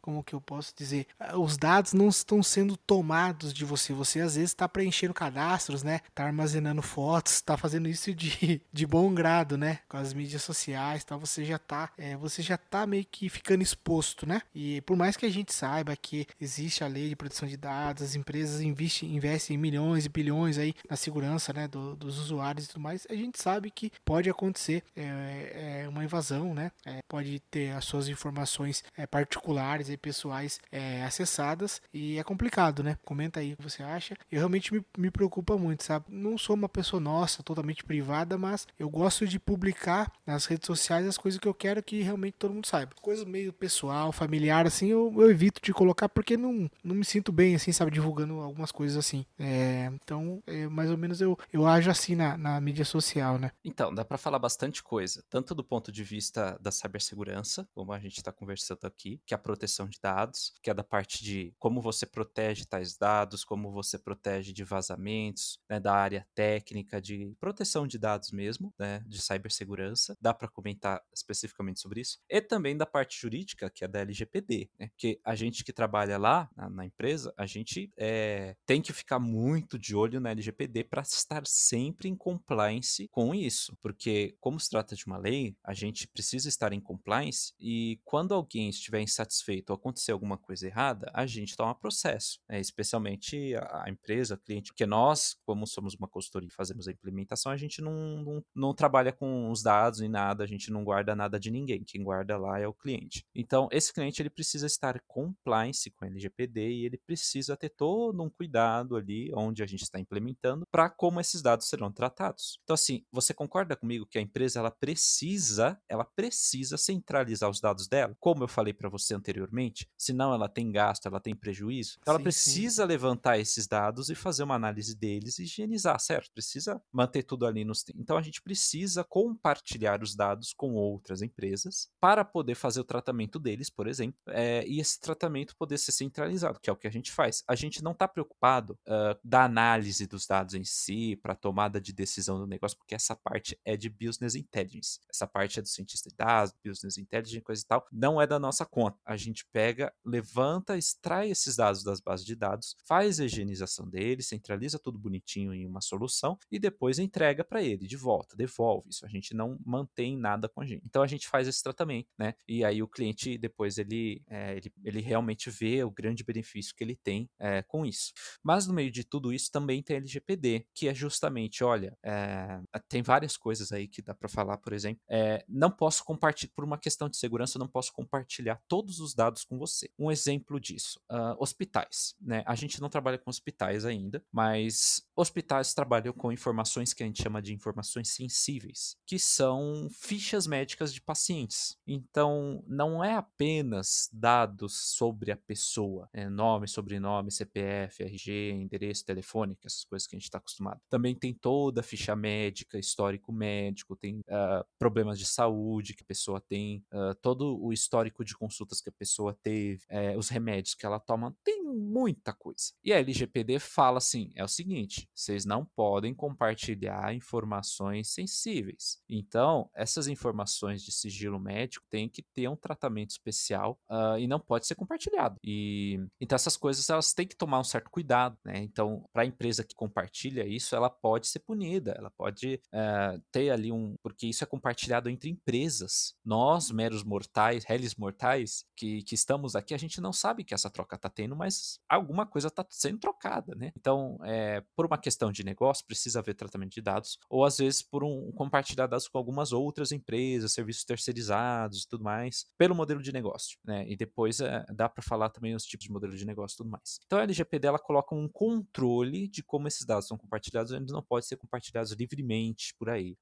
como que eu posso dizer, os dados não estão sendo tomados de você. Você às vezes está preenchendo cadastros, né? Está armazenando fotos, está fazendo isso de bom grado, né? Com as mídias sociais, tá? Você já tá meio que ficando exposto, né? E por mais que a gente saiba que existe a lei de proteção de dados, as empresas investem milhões e bilhões aí na segurança, né? Dos usuários e tudo mais, a gente sabe que pode acontecer uma invasão, né? Pode ter as suas informações particulares e pessoais acessadas, e é complicado, né? Comenta aí o que você acha. Eu realmente me preocupa muito, sabe? Não sou uma pessoa totalmente privada, mas eu gosto de publicar nas redes sociais as coisas que eu quero que realmente todo mundo saiba. Coisa meio pessoal, familiar, assim, eu evito de colocar, porque não me sinto bem, assim, sabe, divulgando algumas coisas assim. Então, mais ou menos eu ajo assim na mídia social, né? Então, dá pra falar bastante coisa, tanto do ponto de vista da cibersegurança, como a gente tá conversando aqui, que é a proteção de dados, que é da parte de como você protege tais dados, como você protege de vazamentos, né, da área técnica, de proteção de dados mesmo, né, de cibersegurança. Dá para comentar especificamente sobre isso. E também da parte jurídica, que é da LGPD, né, que a gente que trabalha lá na empresa, a gente tem que ficar muito de olho na LGPD para estar sempre em compliance com isso, porque como se trata de uma lei, a gente precisa estar em compliance, e quando alguém estiver insatisfeito ou acontecer alguma coisa errada, a gente toma processo, né, especialmente a empresa, o cliente, porque nós, como somos uma consultoria e fazemos a implementação, a gente não trabalha com os dados nem nada, a gente não guarda nada de ninguém, quem guarda lá é o cliente. Então, esse cliente, ele precisa estar compliance com a LGPD, e ele precisa ter todo um cuidado ali onde a gente está implementando para como esses dados serão tratados. Então, assim, você concorda comigo que a empresa, ela precisa centralizar os dados dela? Como eu falei para você anteriormente, senão ela tem gasto, ela tem prejuízo. Então, ela precisa levantar esses dados e fazer uma análise deles e higienizar, certo? Precisa manter tudo ali nos... Então, a gente precisa compartilhar os dados com outras empresas para poder fazer o tratamento deles, por exemplo, e esse tratamento poder ser centralizado, que é o que a gente faz. A gente não está preocupado da análise dos dados em si para tomada de decisão do negócio, porque essa parte é de business intelligence. Essa parte é do cientista de dados, business intelligence, coisa e tal. Não é da nossa conta. A gente pega, levanta, extrai esses dados das bases de dados, faz a higienização deles, centraliza tudo bonitinho em uma solução e depois entrega para ele de volta, devolve. Isso a gente não mantém nada com a gente. Então a gente faz esse tratamento, né? E aí o cliente depois ele realmente vê o grande benefício que ele tem com isso. Mas no meio de tudo isso também tem a LGPD, que é justamente, olha, tem várias coisas aí que dá para falar, por exemplo, não posso compartilhar, por uma questão de segurança, eu não posso compartilhar todos os dados dados com você. Um exemplo disso, hospitais, né? A gente não trabalha com hospitais ainda, mas hospitais trabalham com informações que a gente chama de informações sensíveis, que são fichas médicas de pacientes. Então, não é apenas dados sobre a pessoa, né? Nome, sobrenome, CPF, RG, endereço, telefone, essas coisas que a gente está acostumado. Também tem toda a ficha médica, histórico médico, tem problemas de saúde que a pessoa tem, todo o histórico de consultas que a pessoa teve, os remédios que ela toma, tem muita coisa. E a LGPD fala assim, é o seguinte, vocês não podem compartilhar informações sensíveis. Então, essas informações de sigilo médico têm que ter um tratamento especial e não pode ser compartilhado. E, então, essas coisas elas têm que tomar um certo cuidado, né? Então, para a empresa que compartilha isso, ela pode ser punida, ela pode ter ali porque isso é compartilhado entre empresas. Nós, meros mortais, réis mortais, que estamos aqui, a gente não sabe que essa troca está tendo, mas alguma coisa está sendo trocada, né? Então, por uma questão de negócio, precisa haver tratamento de dados, ou às vezes por compartilhar dados com algumas outras empresas, serviços terceirizados e tudo mais, pelo modelo de negócio, né? E depois dá para falar também os tipos de modelo de negócio e tudo mais. Então, a LGPD, ela coloca um controle de como esses dados são compartilhados, eles não podem ser compartilhados livremente por aí.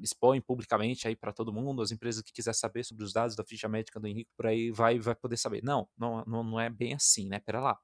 Expõe publicamente aí para todo mundo, as empresas que quiser saber sobre os dados da ficha médica do Henrique, por aí vai poder saber. Não é bem assim, né? Pera lá,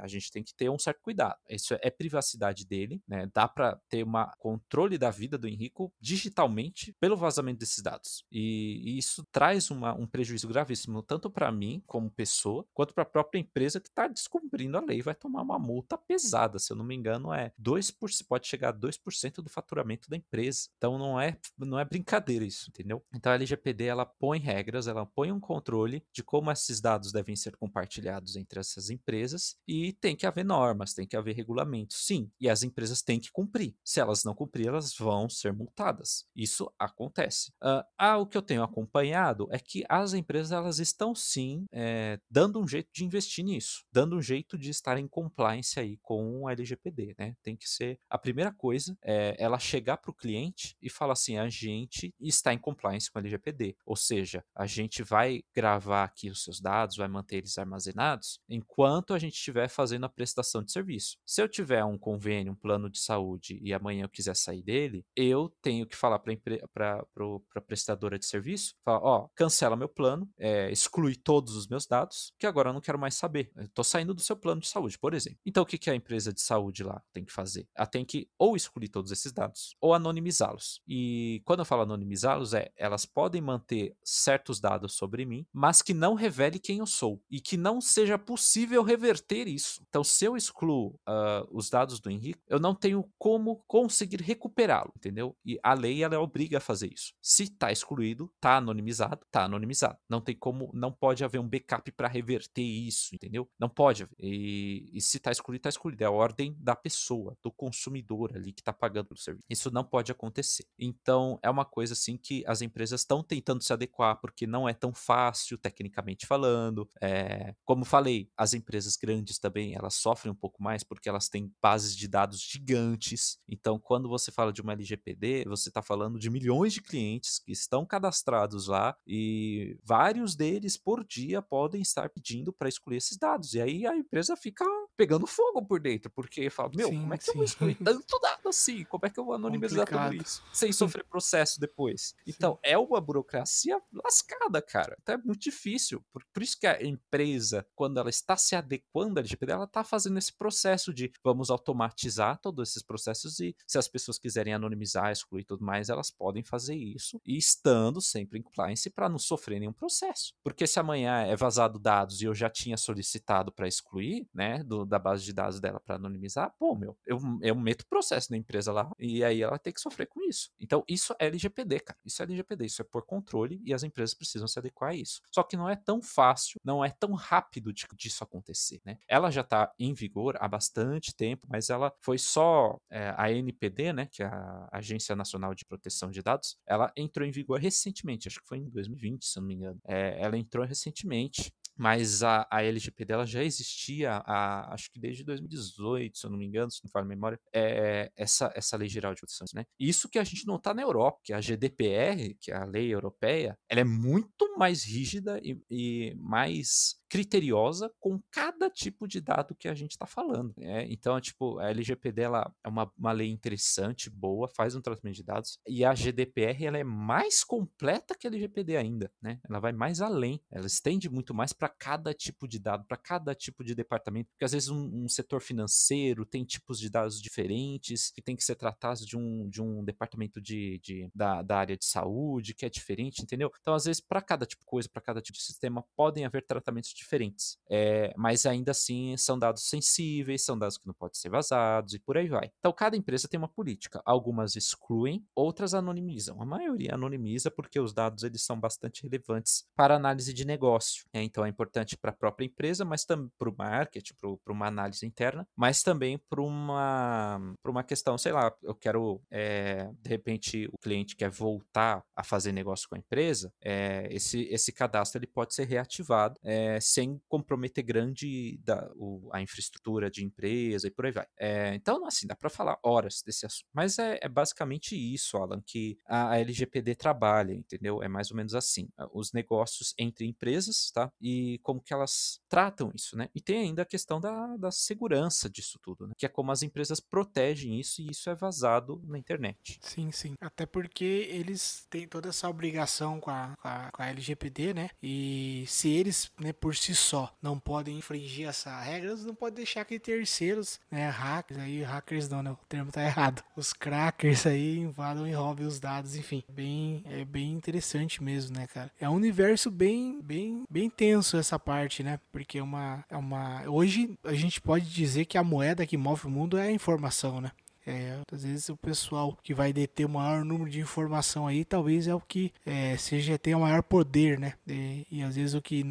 a gente tem que ter um certo cuidado. Isso é privacidade dele, né? Dá para ter um controle da vida do Henrico digitalmente pelo vazamento desses dados. E isso traz um prejuízo gravíssimo, tanto para mim como pessoa, quanto para a própria empresa que está descobrindo a lei, vai tomar uma multa pesada, se eu não me engano, é 2%, pode chegar a 2% do faturamento da empresa. Então não é brincadeira isso, entendeu? Então a LGPD, ela põe regras, ela põe um controle de como esses dados devem ser compartilhados entre essas empresas e tem que haver normas, tem que haver regulamentos, sim, e as empresas têm que cumprir. Se elas não cumprirem, elas vão ser multadas. Isso acontece. O que eu tenho acompanhado é que as empresas, elas estão sim dando um jeito de investir nisso, dando um jeito de estar em compliance aí com o LGPD, né? Tem que ser a primeira coisa, ela chegar para o cliente e falar assim, a gente está em compliance com o LGPD, ou seja, a gente vai gravar aqui os seus dados, vai manter eles armazenados, enquanto a gente estiver fazendo a prestação de serviço. Se eu tiver um convênio, um plano de saúde e amanhã eu quiser sair dele, eu tenho que falar para a prestadora de serviço, falar, cancela meu plano, exclui todos os meus dados, que agora eu não quero mais saber, eu estou saindo do seu plano de saúde, por exemplo. Então, o que a empresa de saúde lá tem que fazer? Ela tem que ou excluir todos esses dados, ou anonimizá-los. E quando eu falo anonimizá-los, elas podem manter certos dados sobre mim, mas que não revele quem eu sou, e que não seja possível reverter isso. Então, se eu excluo os dados do Henrique, eu não tenho como conseguir recuperá-lo, entendeu? E a lei, ela obriga a fazer isso. Se está excluído, está anonimizado. Não tem como, não pode haver um backup para reverter isso, entendeu? Não pode haver. E se está excluído. É a ordem da pessoa, do consumidor ali que está pagando pelo serviço. Isso não pode acontecer. Então, é uma coisa assim que as empresas estão tentando se adequar, porque não é tão fácil, tecnicamente falando. Como falei, as empresas grandes também, elas sofrem um pouco mais, porque elas têm bases de dados gigantes. Então, quando você fala de uma LGPD, você está falando de milhões de clientes que estão cadastrados lá e vários deles por dia podem estar pedindo para excluir esses dados. E aí a empresa fica pegando fogo por dentro, porque fala, como é que eu vou excluir tanto dado assim? Como é que eu vou anonimizar tudo isso? Sem sofrer processo depois. Sim. Então, é uma burocracia lascada, cara. Então, é muito difícil. Por isso que a empresa, quando ela está se adequando à LGPD, ela está fazendo esse processo de vamos automatizar todos esses processos e se as pessoas quiserem anonimizar, excluir tudo mais, elas podem fazer isso e estando sempre em compliance para não sofrer nenhum processo. Porque se amanhã é vazado dados e eu já tinha solicitado para excluir, né, da base de dados dela para anonimizar, eu meto processo na empresa lá e aí ela tem que sofrer com isso. Então, isso é LGPD, cara. Isso é LGPD, isso é por controle e as empresas precisam se adequar a isso. Só que não é tão fácil, não é tão rápido disso acontecer, né? Ela já está em vigor há bastante tempo, mas ela foi só a ANPD, né, que é a Agência Nacional de Proteção de Dados, ela entrou em vigor recentemente, acho que foi em 2020, se não me engano. Ela entrou recentemente. Mas a LGPD ela já existia, acho que desde 2018, se eu não me engano, se não falo a memória, essa lei geral de proteção, né? Isso que a gente não está na Europa, que a GDPR, que é a lei europeia, ela é muito mais rígida e mais criteriosa com cada tipo de dado que a gente está falando, né? Então, a LGPD ela é uma lei interessante, boa, faz um tratamento de dados, e a GDPR ela é mais completa que a LGPD ainda, né? Ela vai mais além, ela estende muito mais para cada tipo de dado, para cada tipo de departamento, porque às vezes um setor financeiro tem tipos de dados diferentes que tem que ser tratados de um departamento da área de saúde, que é diferente, entendeu? Então, às vezes, para cada tipo de coisa, para cada tipo de sistema, podem haver tratamentos diferentes, mas ainda assim são dados sensíveis, são dados que não podem ser vazados e por aí vai. Então, cada empresa tem uma política, algumas excluem, outras anonimizam, a maioria anonimiza porque os dados eles são bastante relevantes para análise de negócio, né? Então, é importante para a própria empresa, mas também para o marketing, para uma análise interna, mas também para uma questão, sei lá, eu quero, de repente, o cliente quer voltar a fazer negócio com a empresa, esse cadastro ele pode ser reativado sem comprometer grande a infraestrutura de empresa e por aí vai. Então, assim, dá para falar horas desse assunto, mas é basicamente isso, Alan, que a LGPD trabalha, entendeu? É mais ou menos assim, os negócios entre empresas, tá? E como que elas tratam isso, né? E tem ainda a questão da segurança disso tudo, né? Que é como as empresas protegem isso e isso é vazado na internet. Sim, sim. Até porque eles têm toda essa obrigação com a LGPD, né? E se eles, né, por si só não podem infringir essa regra, eles não podem deixar que terceiros, né? Hackers não, né? O termo tá errado. Os crackers aí invadam e roubem os dados, enfim. É bem interessante mesmo, né, cara? É um universo bem, bem, bem tenso essa parte, né? Porque hoje a gente pode dizer que a moeda que move o mundo é a informação, né? Às vezes o pessoal que vai deter o maior número de informação aí, talvez é o que tenha o maior poder, né? E às vezes o que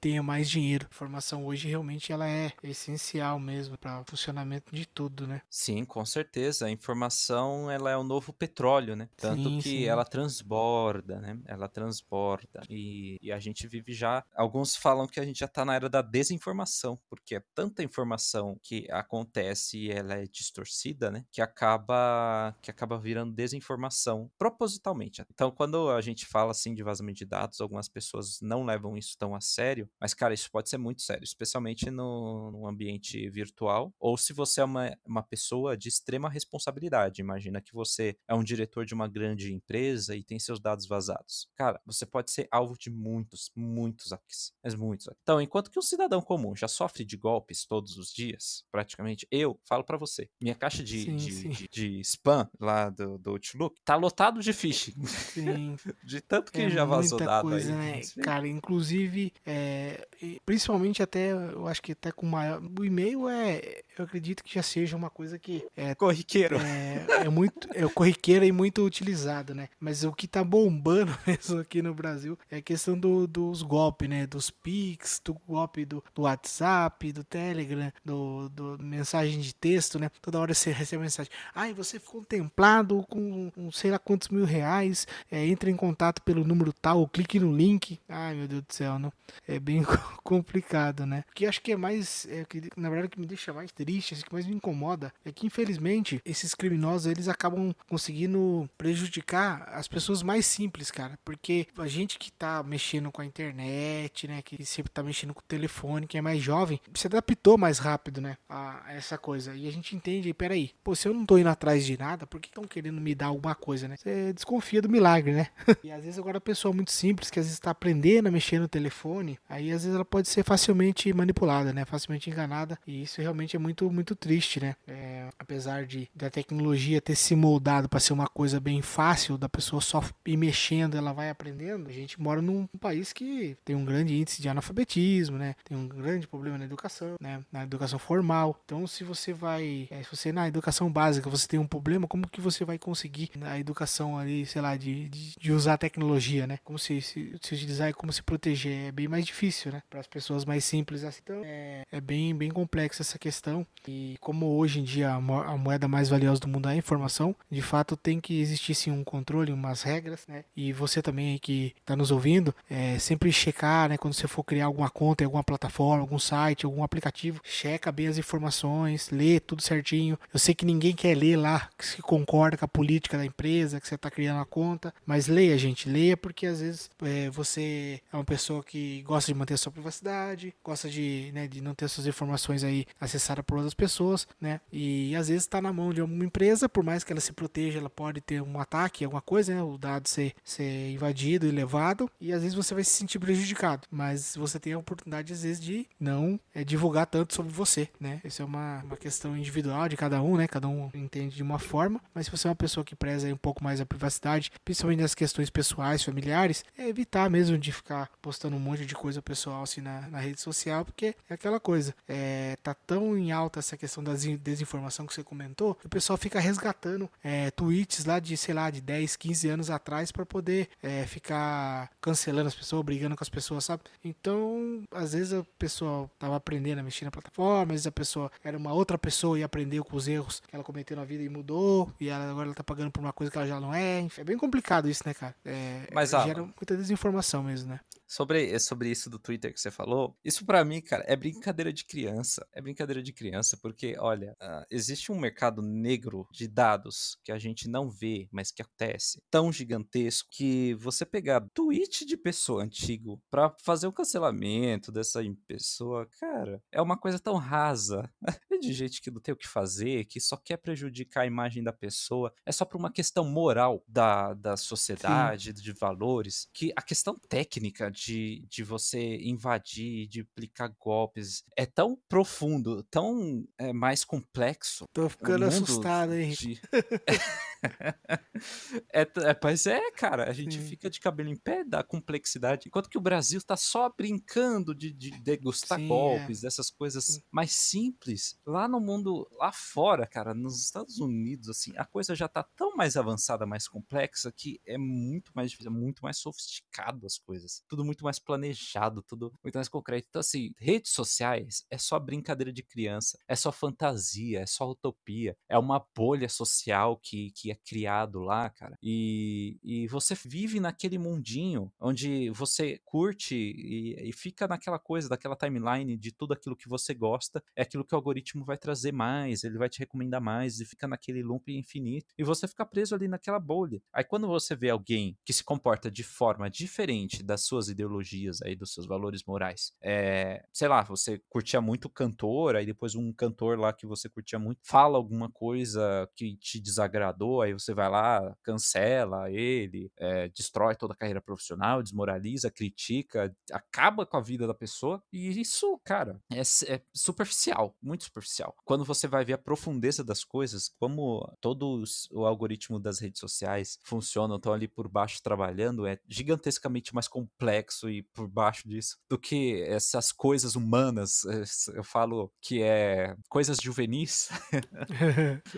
tenha mais dinheiro. A informação hoje realmente ela é essencial mesmo para o funcionamento de tudo, né? Sim, com certeza. A informação ela é o novo petróleo, né? Tanto sim, que sim. Ela transborda, né? Ela transborda. E a gente vive já... Alguns falam que a gente já está na era da desinformação, porque é tanta informação que acontece e ela é distorcida, né? Que acaba virando desinformação propositalmente. Então, quando a gente fala assim de vazamento de dados, algumas pessoas não levam isso tão a sério, mas, cara, isso pode ser muito sério, especialmente no ambiente virtual, ou se você é uma pessoa de extrema responsabilidade. Imagina que você é um diretor de uma grande empresa e tem seus dados vazados. Cara, você pode ser alvo de muitos, muitos ataques, mas muitos. Então, enquanto que um cidadão comum já sofre de golpes todos os dias, praticamente, eu falo pra você, minha caixa de spam lá do Outlook, tá lotado de phishing. Sim. De tanto que já vazou dado coisa, aí. Né? Cara, inclusive, principalmente até, eu acho que até com maior... O e-mail eu acredito que já seja uma coisa que... Corriqueiro. É corriqueiro e muito utilizado, né? Mas o que tá bombando mesmo aqui no Brasil é a questão dos golpes, né? Dos Pix, do golpe do WhatsApp, do Telegram, do mensagem de texto, né? Toda hora você recebe mensagem, você ficou contemplado com sei lá quantos mil reais, entra em contato pelo número tal, ou clique no link. Ai, meu Deus do céu, não. É bem complicado, né? O que acho que é mais, na verdade, o que me deixa mais triste, o que mais me incomoda, é que infelizmente, esses criminosos, eles acabam conseguindo prejudicar as pessoas mais simples, cara, porque a gente que tá mexendo com a internet, né, que sempre tá mexendo com o telefone, que é mais jovem, se adaptou mais rápido, né, a essa coisa, e a gente entende, peraí, se eu não tô indo atrás de nada, por que estão querendo me dar alguma coisa, né? Você desconfia do milagre, né? E às vezes agora a pessoa muito simples, que às vezes tá aprendendo a mexer no telefone, aí às vezes ela pode ser facilmente manipulada, né? Facilmente enganada, e isso realmente é muito, muito triste, né? Apesar de da tecnologia ter se moldado para ser uma coisa bem fácil, da pessoa só ir mexendo, ela vai aprendendo, a gente mora num país que tem um grande índice de analfabetismo, né? Tem um grande problema na educação, né? Na educação formal. Então, se você vai... se você na educação básica, você tem um problema, como que você vai conseguir a educação ali, sei lá, de usar a tecnologia, né? Como se utilizar e como se proteger. É bem mais difícil, né? Para as pessoas mais simples assim. Então, é bem, bem complexa essa questão. E como hoje em dia a moeda mais valiosa do mundo é a informação. De fato, tem que existir sim um controle, umas regras, né? E você também que está nos ouvindo, sempre checar, né? Quando você for criar alguma conta, alguma plataforma, algum site, algum aplicativo, checa bem as informações, lê tudo certinho. Eu sei que ninguém quer ler lá que se concorda com a política da empresa, que você está criando a conta, mas leia, gente, leia, porque às vezes você é uma pessoa que gosta de manter a sua privacidade, gosta de não ter suas informações aí acessadas por outras pessoas, né? E às vezes está na mão de alguma empresa, por mais que ela se proteja, ela pode ter um ataque, alguma coisa, né? O dado ser invadido e levado, e às vezes você vai se sentir prejudicado, mas você tem a oportunidade às vezes de não divulgar tanto sobre você, né? Isso é uma questão individual de cada um, né? Cada um entende de uma forma, mas se você é uma pessoa que preza aí um pouco mais a privacidade, principalmente nas questões pessoais, familiares, é evitar mesmo de ficar postando um monte de coisa pessoal assim na rede social, porque é aquela coisa, tá tão em alta essa questão da desinformação que você comentou, que o pessoal fica resgatando tweets lá de, sei lá, de 10, 15 anos atrás para poder ficar cancelando as pessoas, brigando com as pessoas, sabe? Então, às vezes a pessoa tava aprendendo a mexer na plataforma, às vezes a pessoa era uma outra pessoa e aprendeu com os erros que ela cometeu na vida e mudou, e agora ela tá pagando por uma coisa que ela já não é. É bem complicado isso, né, cara? Mas, Alan, gera muita desinformação mesmo, né? Sobre isso do Twitter que você falou, isso pra mim, cara, é brincadeira de criança. É brincadeira de criança porque, olha, existe um mercado negro de dados que a gente não vê, mas que acontece, tão gigantesco, que você pegar tweet de pessoa antigo pra fazer o cancelamento dessa pessoa, cara, é uma coisa tão rasa. É de gente que não tem o que fazer, que só quer prejudicar a imagem da pessoa. É só por uma questão moral da sociedade, sim, de valores, que a questão técnica de você invadir, de aplicar golpes, é tão profundo, tão mais complexo. Tô ficando assustado, hein? Pois é, cara, a gente fica de cabelo em pé da complexidade, enquanto que o Brasil tá só brincando de degustar golpes, dessas coisas mais simples. Lá no mundo, lá fora, cara, nos Estados Unidos, assim, a coisa já tá tão mais avançada, mais complexa, que é muito mais difícil, é muito mais sofisticado as coisas, tudo muito mais planejado, tudo muito mais concreto. Então, assim, redes sociais é só brincadeira de criança, é só fantasia, é só utopia, é uma bolha social que é criado lá, cara, e você vive naquele mundinho onde você curte e fica naquela coisa, daquela timeline de tudo aquilo que você gosta, é aquilo que o algoritmo vai trazer mais, ele vai te recomendar mais, e fica naquele loop infinito, e você fica preso ali naquela bolha. Aí quando você vê alguém que se comporta de forma diferente das suas ideologias aí, dos seus valores morais, sei lá, você curtia muito cantor, aí depois um cantor lá que você curtia muito fala alguma coisa que te desagradou, aí você vai lá, cancela ele, destrói toda a carreira profissional, desmoraliza, critica, acaba com a vida da pessoa, e isso, cara, é superficial, muito superficial. Quando você vai ver a profundeza das coisas, como todo o algoritmo das redes sociais funciona, estão ali por baixo trabalhando, é gigantescamente mais complexo e por baixo disso do que essas coisas humanas. Eu falo que é coisas juvenis.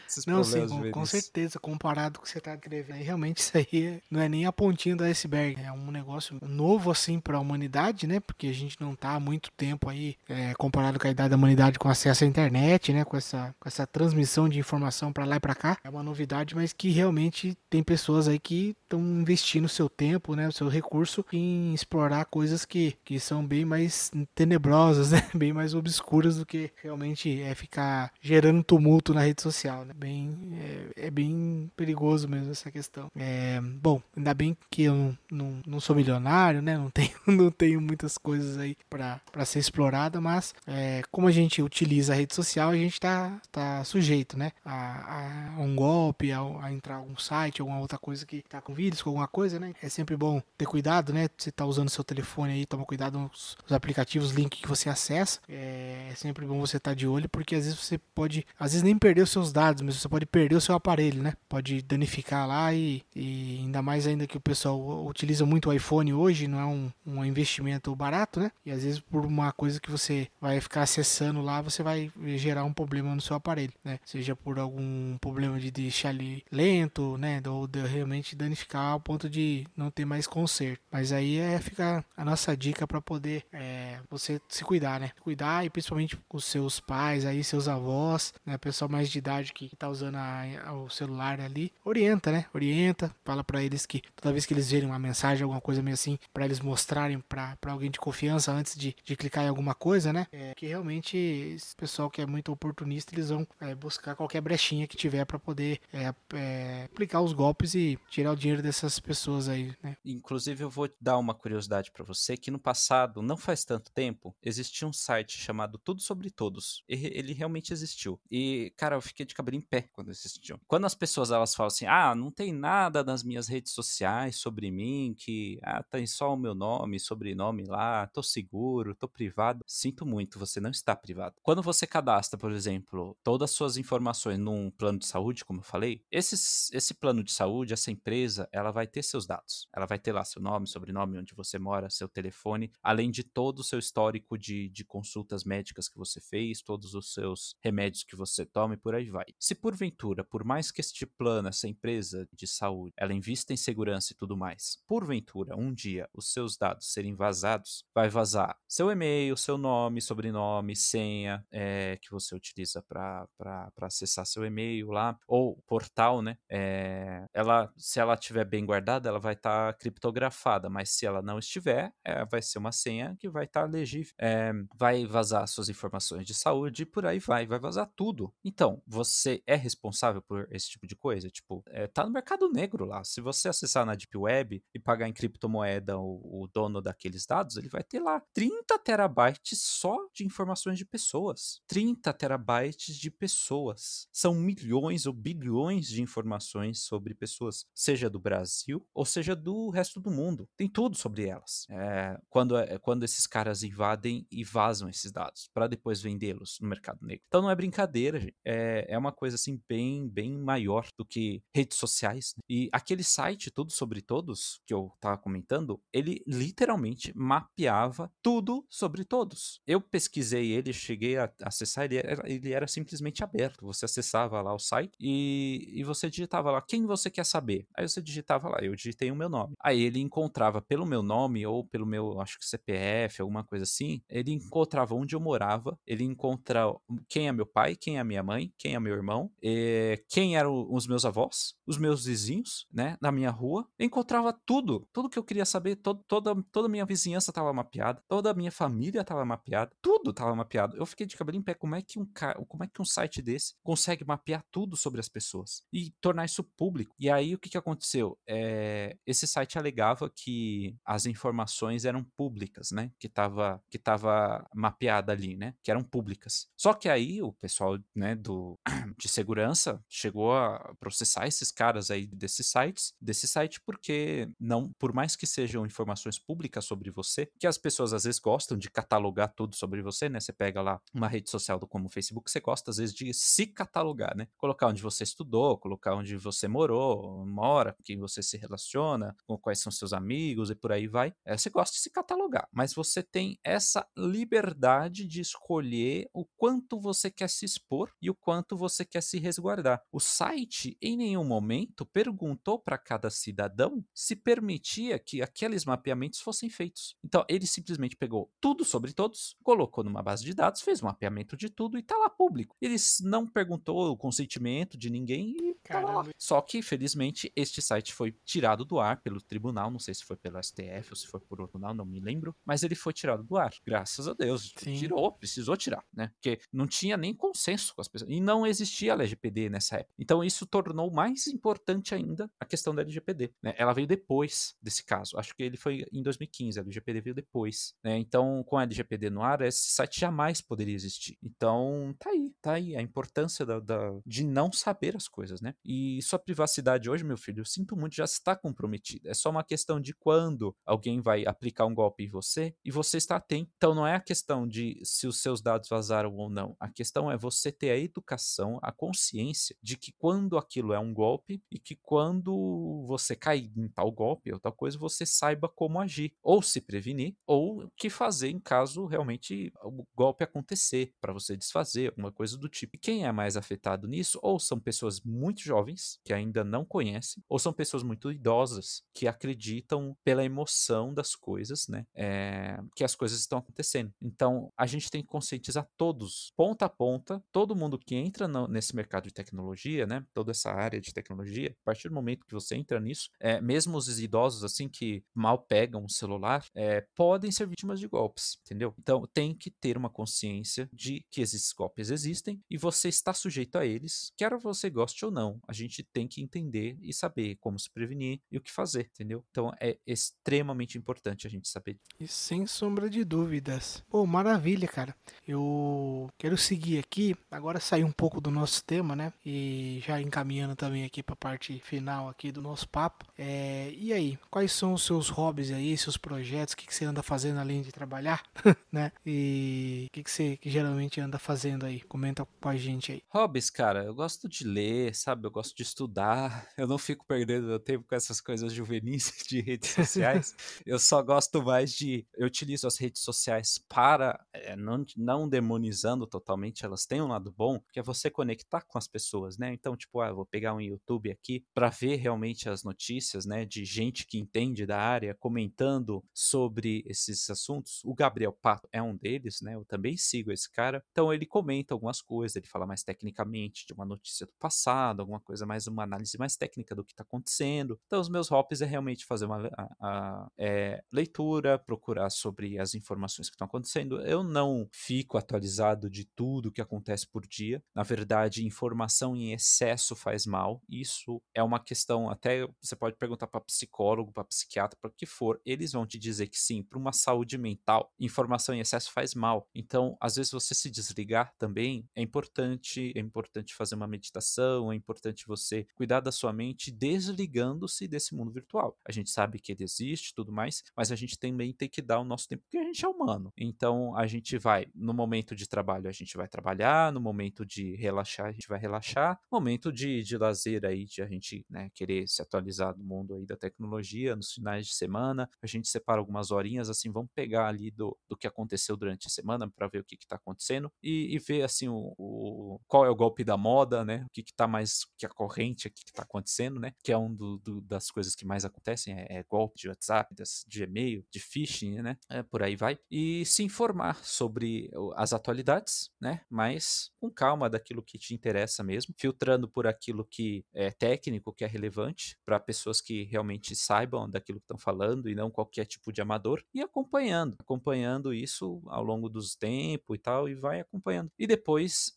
Esses não, sim, juvenis. Com certeza, comparado com o que você tá escrevendo, realmente isso aí não é nem a pontinha do iceberg, é um negócio novo assim para a humanidade, né? Porque a gente não tá há muito tempo aí comparado com a idade da humanidade, com acesso à internet, né? Com essa transmissão de informação para lá e para cá, é uma novidade, mas que realmente tem pessoas aí que estão investindo o seu tempo, né? O seu recurso em explorar coisas que são bem mais tenebrosas, né? Bem mais obscuras do que realmente é ficar gerando tumulto na rede social, né? É bem perigoso mesmo essa questão. Bom, ainda bem que eu não sou milionário, né? Não tenho muitas coisas aí para ser explorada, mas como a gente utiliza a rede social, a gente tá sujeito, né? A um golpe, a entrar em algum site, alguma outra coisa que tá com vírus, com alguma coisa, né? É sempre bom ter cuidado, né? Você tá usando seu telefone aí, toma cuidado nos aplicativos, link que você acessa. É sempre bom você tá de olho, porque às vezes você pode nem perder os seus dados, mas você pode perder o seu aparelho, né? pode danificar lá e ainda mais ainda que o pessoal utiliza muito o iPhone hoje, não é um investimento barato, né? E às vezes por uma coisa que você vai ficar acessando lá, você vai gerar um problema no seu aparelho, né? Seja por algum problema de deixar ele lento, né? Ou de realmente danificar ao ponto de não ter mais conserto. Mas aí fica a nossa dica para poder você se cuidar, né? Cuidar, e principalmente os seus pais, aí seus avós, né? Pessoal mais de idade que tá usando o celular ali, orienta, né? Orienta, fala para eles que toda vez que eles verem uma mensagem, alguma coisa meio assim, para eles mostrarem para alguém de confiança antes de clicar em alguma coisa, né? Que realmente esse pessoal que é muito oportunista, eles vão buscar qualquer brechinha que tiver para poder aplicar os golpes e tirar o dinheiro dessas pessoas aí, né? Inclusive, eu vou dar uma curiosidade para você, que no passado, não faz tanto tempo, existia um site chamado Tudo Sobre Todos. Ele realmente existiu. E, cara, eu fiquei de cabelo em pé quando existiu. Quando as pessoas, elas falam assim, não tem nada nas minhas redes sociais sobre mim, que, tem só o meu nome, sobrenome lá, tô seguro, tô privado. Sinto muito, você não está privado. Quando você cadastra, por exemplo, todas as suas informações num plano de saúde, como eu falei, esse plano de saúde, essa empresa, ela vai ter seus dados. Ela vai ter lá seu nome, sobrenome, onde você mora, seu telefone, além de todo o seu histórico de consultas médicas que você fez, todos os seus remédios que você toma e por aí vai. Se porventura, por mais que este plano, essa empresa de saúde, ela invista em segurança e tudo mais, porventura, um dia, os seus dados serem vazados, vai vazar seu e-mail, seu nome, sobrenome, senha que você utiliza para acessar seu e-mail lá, ou portal, né? Se ela estiver bem guardada, ela vai estar criptografada, mas se ela não estiver, vai ser uma senha que vai estar legível, vai vazar suas informações de saúde e por aí vai vazar tudo. Então, você é responsável por esse tipo de coisa? Tipo, tá no mercado negro lá. Se você acessar na Deep Web e pagar em criptomoeda o dono daqueles dados, ele vai ter lá 30 terabytes só de informações de pessoas. 30 terabytes de pessoas. São milhões ou bilhões de informações sobre pessoas, seja do Brasil ou seja do resto do mundo. Tem tudo sobre elas. Quando esses caras invadem e vazam esses dados para depois vendê-los no mercado negro. Então não é brincadeira, gente. É uma coisa assim bem, bem maior do que redes sociais. E aquele site Tudo Sobre Todos que eu tava comentando, ele literalmente mapeava tudo sobre todos. Eu pesquisei ele, cheguei a acessar, ele era simplesmente aberto. Você acessava lá o site e você digitava lá quem você quer saber. Aí você digitava lá, eu digitei o meu nome. Aí ele encontrava pelo meu nome ou pelo meu, acho que CPF, alguma coisa assim, ele encontrava onde eu morava, ele encontrava quem é meu pai, quem é minha mãe, quem é meu irmão, quem eram os meus avós, os meus vizinhos, né, na minha rua. Eu encontrava tudo que eu queria saber, toda a minha vizinhança estava mapeada, toda a minha família estava mapeada, tudo estava mapeado. Eu fiquei de cabelo em pé, como é que um site desse consegue mapear tudo sobre as pessoas e tornar isso público? E aí o que aconteceu? Esse site alegava que as informações eram públicas, né, que estava mapeada ali, né, que eram públicas. Só que aí o pessoal, né, de segurança chegou a processar esses caras aí desse site porque não, por mais que sejam informações públicas sobre você, que as pessoas às vezes gostam de catalogar tudo sobre você, né? Você pega lá uma rede social como o Facebook, você gosta às vezes de se catalogar, né? Colocar onde você estudou, colocar onde você mora, com quem você se relaciona, com quais são seus amigos e por aí vai. Você gosta de se catalogar, mas você tem essa liberdade de escolher o quanto você quer se expor e o quanto você quer se resguardar. O site, em nenhum momento, perguntou para cada cidadão se permitia que aqueles mapeamentos fossem feitos. Então, ele simplesmente pegou tudo sobre todos, colocou numa base de dados, fez um mapeamento de tudo e tá lá público. Ele não perguntou o consentimento de ninguém e tá lá. Só que, felizmente, este site foi tirado do ar pelo tribunal, não sei se foi pelo STF ou se foi por outro tribunal, não me lembro, mas ele foi tirado do ar. Graças a Deus. Sim. Precisou tirar, né? Porque não tinha nem consenso com as pessoas. E não existia a LGPD nessa época. Então, isso tornou mais importante ainda a questão da LGPD, né? Ela veio depois desse caso. Acho que ele foi em 2015, a LGPD veio depois, né? Então, com a LGPD no ar, esse site jamais poderia existir. Então, tá aí a importância de não saber as coisas, né? E sua privacidade hoje, meu filho, eu sinto muito, já está comprometida. É só uma questão de quando alguém vai aplicar um golpe em você e você está atento. Então, não é a questão de se os seus dados vazaram ou não. A questão é você ter a educação, a consciência de que quando aquilo é um golpe e que quando você cair em tal golpe ou tal coisa, você saiba como agir, ou se prevenir, ou o que fazer em caso realmente o golpe acontecer, para você desfazer, alguma coisa do tipo. E quem é mais afetado nisso, ou são pessoas muito jovens, que ainda não conhecem, ou são pessoas muito idosas, que acreditam pela emoção das coisas, né? Que as coisas estão acontecendo. Então, a gente tem que conscientizar todos, ponta a ponta, todo mundo que entra nesse mercado de tecnologia, né? Toda essa área de tecnologia, a partir do momento que você entra nisso, mesmo os idosos, assim, que mal pegam o celular, podem ser vítimas de golpes, entendeu? Então, tem que ter uma consciência de que esses golpes existem e você está sujeito a eles, quer você goste ou não. A gente tem que entender e saber como se prevenir e o que fazer, entendeu? Então, é extremamente importante a gente saber. E sem sombra de dúvidas. Pô, maravilha, cara. Eu quero seguir aqui, agora sair um pouco do nosso tema, né? E já encaminhando também aqui para a parte final aqui do nosso papo. E aí, quais são os seus hobbies aí, seus projetos? O que você anda fazendo além de trabalhar, né? E o que você geralmente anda fazendo aí? Comenta com a gente aí. Hobbies, cara, eu gosto de ler, sabe? Eu gosto de estudar. Eu não fico perdendo meu tempo com essas coisas juvenis de redes sociais. Eu só gosto mais de... Eu utilizo as redes sociais para... Não demonizando totalmente, elas têm um lado bom, que é você conectar com as pessoas, né? Então, tipo, eu vou pegar um YouTube aqui para ver realmente as notícias, né? De gente que entende da área, comentando sobre esses assuntos. O Gabriel Pato é um deles, né? Eu também sigo esse cara. Então, ele comenta algumas coisas, ele fala mais tecnicamente de uma notícia do passado, alguma coisa mais, uma análise mais técnica do que está acontecendo. Então, os meus hobbies é realmente fazer uma leitura, procurar sobre as informações que estão acontecendo. Eu não fico atualizado de tudo que acontece por dia. Na verdade, informação em excesso faz mal. Isso é uma questão, até você pode perguntar para psicólogo, para psiquiatra, para o que for, eles vão te dizer que sim, para uma saúde mental, informação em excesso faz mal. Então, às vezes você se desligar também é importante fazer uma meditação, é importante você cuidar da sua mente desligando-se desse mundo virtual. A gente sabe que ele existe e tudo mais, mas a gente também tem que dar o nosso tempo, porque a gente é humano. Então, a gente vai, no momento de trabalho, a gente vai trabalhar, no momento de relaxar, a gente vai relaxar, momento de lazer aí, de a gente, né, querer se atualizar do mundo aí da tecnologia, nos finais de semana, a gente separa algumas horinhas, assim, vamos pegar ali do que aconteceu durante a semana para ver o que está acontecendo e ver, assim, qual é o golpe da moda, né, o que está mais, que a corrente aqui que está acontecendo, né, que é um das coisas que mais acontecem, é golpe de WhatsApp, de e-mail, de phishing, né, por aí vai, e se informar sobre as atualidades, né? Mas com calma daquilo que te interessa mesmo, filtrando por aquilo que é técnico, que é relevante, para pessoas que realmente saibam daquilo que estão falando e não qualquer tipo de amador, e acompanhando isso ao longo dos tempos e tal, e vai acompanhando. E depois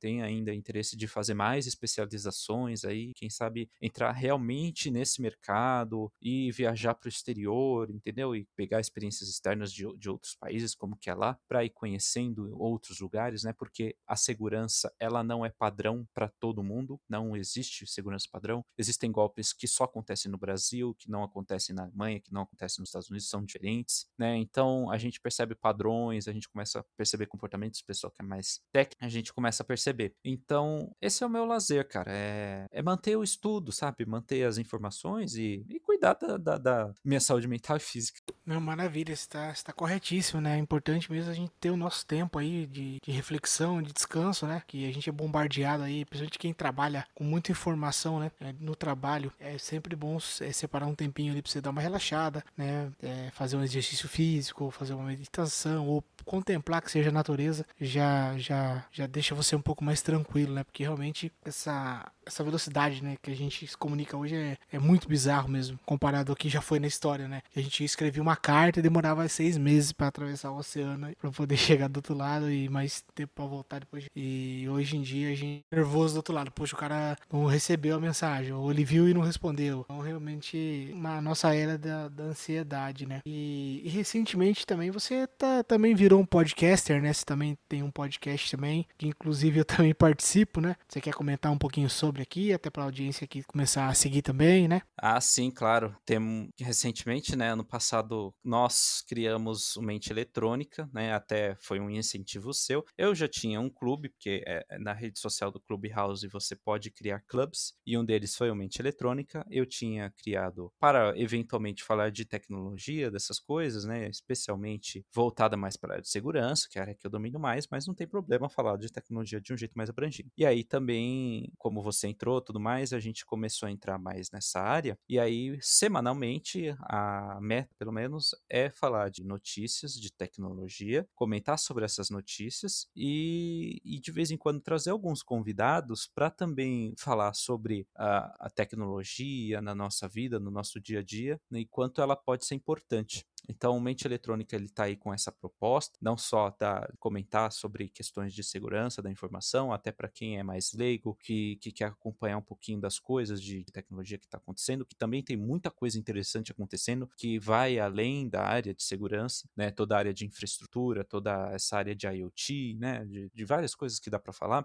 tem ainda interesse de fazer mais especializações aí, quem sabe entrar realmente nesse mercado e viajar para o exterior, entendeu? E pegar experiências externas de outros países, como que é lá, para ir conhecendo outros lugares, né? Porque a segurança, ela não é padrão para todo mundo, não existe segurança padrão. Existem golpes que só acontecem no Brasil, que não acontecem na Alemanha, que não acontecem nos Estados Unidos, são diferentes, né? Então, a gente percebe padrões, a gente começa a perceber comportamentos, o pessoal que é mais técnico, a gente começa a perceber. Então, esse é o meu lazer, cara, é manter o estudo, sabe? Manter as informações e cuidar da minha saúde mental e física. Não, maravilha, você tá corretíssimo, né? É importante mesmo a gente ter o nosso tempo aí de reflexão, de descanso, né? Que a gente é bombardeado aí, principalmente quem trabalha com muita informação, né? No trabalho, é sempre bom separar um tempinho ali pra você dar uma relaxada, né? Fazer um exercício físico, fazer uma meditação, ou contemplar que seja a natureza, já deixa você um pouco mais tranquilo, né? Porque realmente essa velocidade, né? Que a gente se comunica hoje é muito bizarro mesmo, comparado ao que já foi na história, né? A gente escrevia uma carta e demorava 6 meses para atravessar o oceano para poder chegar do outro lado e mais tempo para voltar depois. E hoje em dia a gente é nervoso do outro lado. Poxa, o cara não recebeu a mensagem, ou ele viu e não respondeu. Então realmente uma nossa era da ansiedade, né? E recentemente também você também virou um podcaster, né? Você também tem um podcast também, que inclusive eu também participo, né? Você quer comentar um pouquinho sobre aqui, até para a audiência aqui começar a seguir também, né? Ah, sim, claro. Temos recentemente, né? Ano passado nós criamos o Mente Eletrônica, né? Até foi um incentivo seu. Eu já tinha um clube, porque na rede social do Clubhouse você pode criar clubs, e um deles foi o Mente Eletrônica. Eu tinha criado para eventualmente falar de tecnologia, dessas coisas, né? Especialmente voltada mais para a área de segurança, que é a área que eu domino mais, mas não tem problema falar de tecnologia de um jeito mais abrangente. E aí também, como você entrou e tudo mais, a gente começou a entrar mais nessa área, e aí semanalmente a meta, pelo menos, é falar de notícias de tecnologia, comentar sobre essas notícias e de vez em quando trazer alguns convidados para também falar sobre a tecnologia na nossa vida, no nosso dia a dia, e quanto ela pode ser importante. Então, o Mente Eletrônica está aí com essa proposta, não só da comentar sobre questões de segurança da informação, até para quem é mais leigo, que quer acompanhar um pouquinho das coisas de tecnologia que está acontecendo, que também tem muita coisa interessante acontecendo, que vai além da área de segurança, né? Toda a área de infraestrutura, toda essa área de IoT, né? De várias coisas que dá para falar,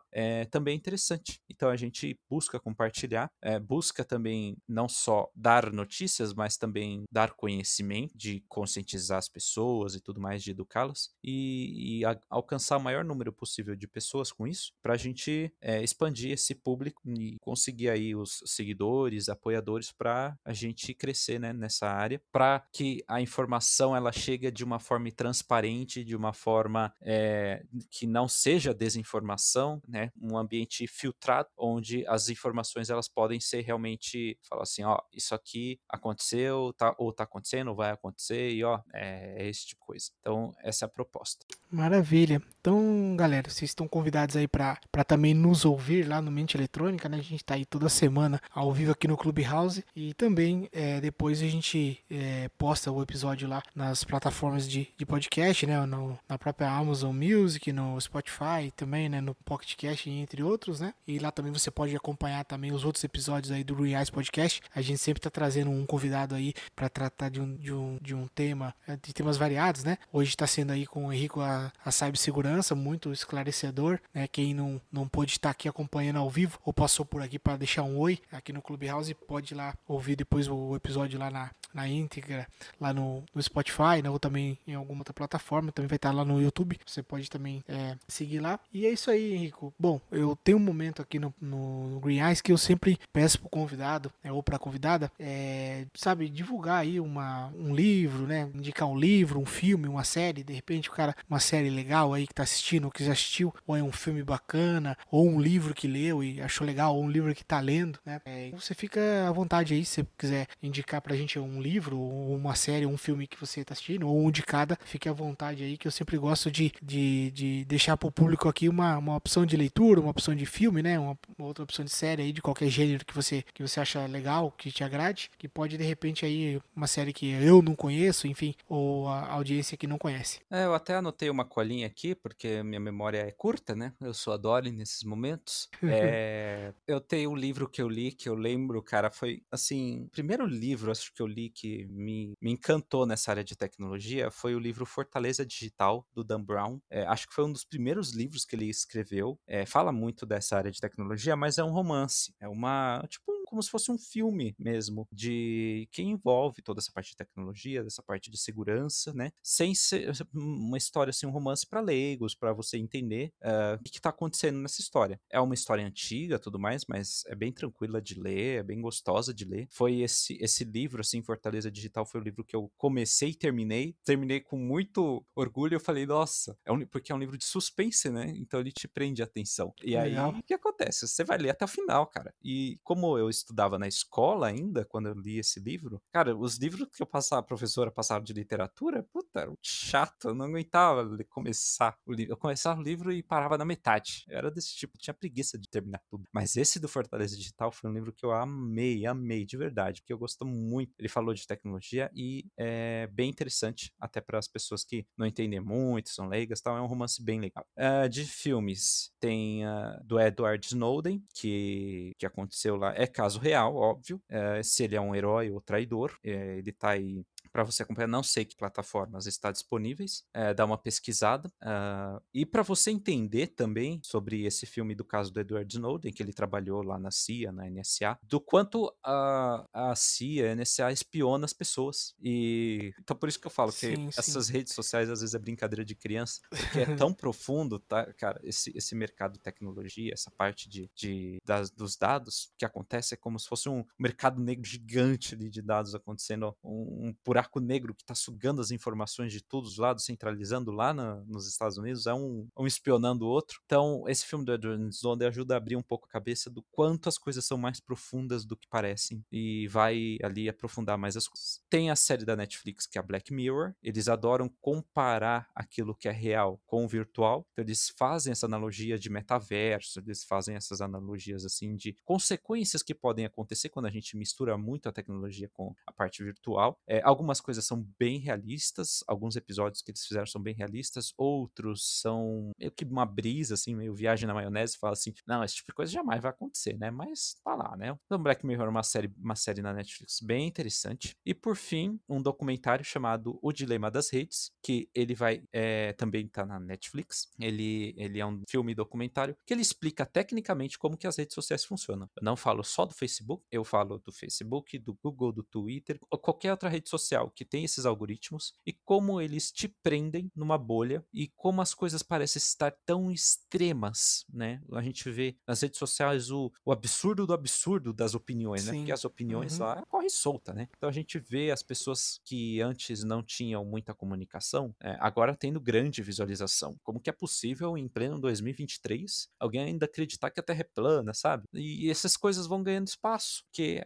também é interessante. Então, a gente busca compartilhar, busca também não só dar notícias, mas também dar conhecimento de conscientizar as pessoas e tudo mais, de educá-las e alcançar o maior número possível de pessoas com isso, para a gente expandir esse público e conseguir aí os seguidores, apoiadores, para a gente crescer, né, nessa área, para que a informação ela chegue de uma forma transparente, de uma forma que não seja desinformação, né, um ambiente filtrado, onde as informações elas podem ser realmente, falar assim, ó, isso aqui aconteceu, tá, ou tá acontecendo, ou vai acontecer, ó, é esse tipo de coisa. Então, essa é a proposta. Maravilha. Então, galera, vocês estão convidados aí para também nos ouvir lá no Mente Eletrônica, né? A gente tá aí toda semana ao vivo aqui no Clubhouse, e também depois a gente posta o episódio lá nas plataformas de podcast, né? Na própria Amazon Music, no Spotify também, né? No Pocketcast, entre outros, né? E lá também você pode acompanhar também os outros episódios aí do Green Eyes Podcast. A gente sempre tá trazendo um convidado aí para tratar de um tema, de temas variados, né? Hoje está sendo aí com o Enrico a Cyber Segurança, muito esclarecedor, né? Quem não pôde estar aqui acompanhando ao vivo ou passou por aqui para deixar um oi aqui no Clubhouse, pode ir lá ouvir depois o episódio lá na íntegra, lá no Spotify, né? Ou também em alguma outra plataforma, também vai estar lá no YouTube, você pode também seguir lá. E é isso aí, Enrico. Bom, eu tenho um momento aqui no Green Eyes que eu sempre peço pro convidado, ou pra convidada, sabe, divulgar aí um livro, né? Indicar um livro, um filme, uma série, de repente o cara, uma série legal aí que tá assistindo, ou que já assistiu, ou é um filme bacana, ou um livro que leu e achou legal, ou um livro que tá lendo, né? Você fica à vontade aí, se você quiser indicar pra gente um livro, ou uma série, ou um filme que você tá assistindo, ou indicada, fique à vontade aí, que eu sempre gosto de deixar pro público aqui uma opção de leitura, uma opção de filme, né? Uma outra opção de série aí, de qualquer gênero que você acha legal, que te agrade, que pode, de repente, aí, uma série que eu não conheço, enfim, ou a audiência que não conhece. Eu até anotei uma colinha aqui, porque minha memória é curta, né? Eu sou adore nesses momentos. Eu tenho um livro que eu li, que eu lembro, cara, foi, assim, o primeiro livro, acho que eu li que me encantou nessa área de tecnologia, foi o livro Fortaleza Digital, do Dan Brown. Acho que foi um dos primeiros livros que ele escreveu. Fala muito dessa área de tecnologia, mas é um romance. É como se fosse um filme mesmo, de que envolve toda essa parte de tecnologia, dessa parte de segurança, né? Sem ser uma história, assim, um romance para leigos, para você entender o que está acontecendo nessa história. É uma história antiga, tudo mais, mas é bem tranquila de ler, é bem gostosa de ler. Foi esse livro, assim, Fortaleza Digital, foi o livro que eu comecei e terminei com muito orgulho. Eu falei, nossa, porque é um livro de suspense, né? Então ele te prende a atenção. E aí, o que acontece? Você vai ler até o final, cara. E como eu estudava na escola ainda, quando eu li esse livro, cara, os livros que a professora passava de literatura, puta, era chato, eu não aguentava começar o livro. Eu começava o livro e parava na metade. Eu era desse tipo, tinha preguiça de terminar tudo. Mas esse do Fortaleza Digital foi um livro que eu amei de verdade, porque eu gosto muito. Ele falou de tecnologia e é bem interessante, até para as pessoas que não entendem muito, são leigas e tal, é um romance bem legal. De filmes, tem do Edward Snowden, que aconteceu lá, caso real, óbvio, se ele é um herói ou traidor, ele tá aí para você acompanhar, não sei que plataformas está disponíveis, dá uma pesquisada. E para você entender também sobre esse filme do caso do Edward Snowden, que ele trabalhou lá na CIA, na NSA, do quanto a CIA, a NSA espiona as pessoas. E então por isso que eu falo que essas redes sociais às vezes é brincadeira de criança, porque é tão profundo, tá, cara, esse mercado de tecnologia, essa parte dos dados, que acontece é como se fosse um mercado negro gigante ali de dados acontecendo, um buraco negro que está sugando as informações de todos os lados, centralizando lá nos Estados Unidos, é um espionando o outro. Então, esse filme do Edward Snowden ajuda a abrir um pouco a cabeça do quanto as coisas são mais profundas do que parecem e vai ali aprofundar mais as coisas. Tem a série da Netflix, que é a Black Mirror. Eles adoram comparar aquilo que é real com o virtual. Então, eles fazem essa analogia de metaverso, eles fazem essas analogias assim de consequências que podem acontecer quando a gente mistura muito a tecnologia com a parte virtual. Algumas coisas são bem realistas, alguns episódios que eles fizeram são bem realistas, outros são meio que uma brisa, assim, meio viagem na maionese, fala assim, não, esse tipo de coisa jamais vai acontecer, né? Mas tá lá, né? Então Black Mirror é uma série na Netflix bem interessante. E por fim, um documentário chamado O Dilema das Redes, que ele vai também tá na Netflix. Ele é um filme documentário que ele explica tecnicamente como que as redes sociais funcionam. Eu não falo só do Facebook, eu falo do Facebook, do Google, do Twitter, ou qualquer outra rede social que tem esses algoritmos e como eles te prendem numa bolha e como as coisas parecem estar tão extremas, né? A gente vê nas redes sociais o absurdo do absurdo das opiniões, né? Porque as opiniões lá correm solta, né? Então a gente vê as pessoas que antes não tinham muita comunicação, agora tendo grande visualização. Como que é possível em pleno 2023 alguém ainda acreditar que a Terra é plana, sabe? E essas coisas vão ganhando espaço, porque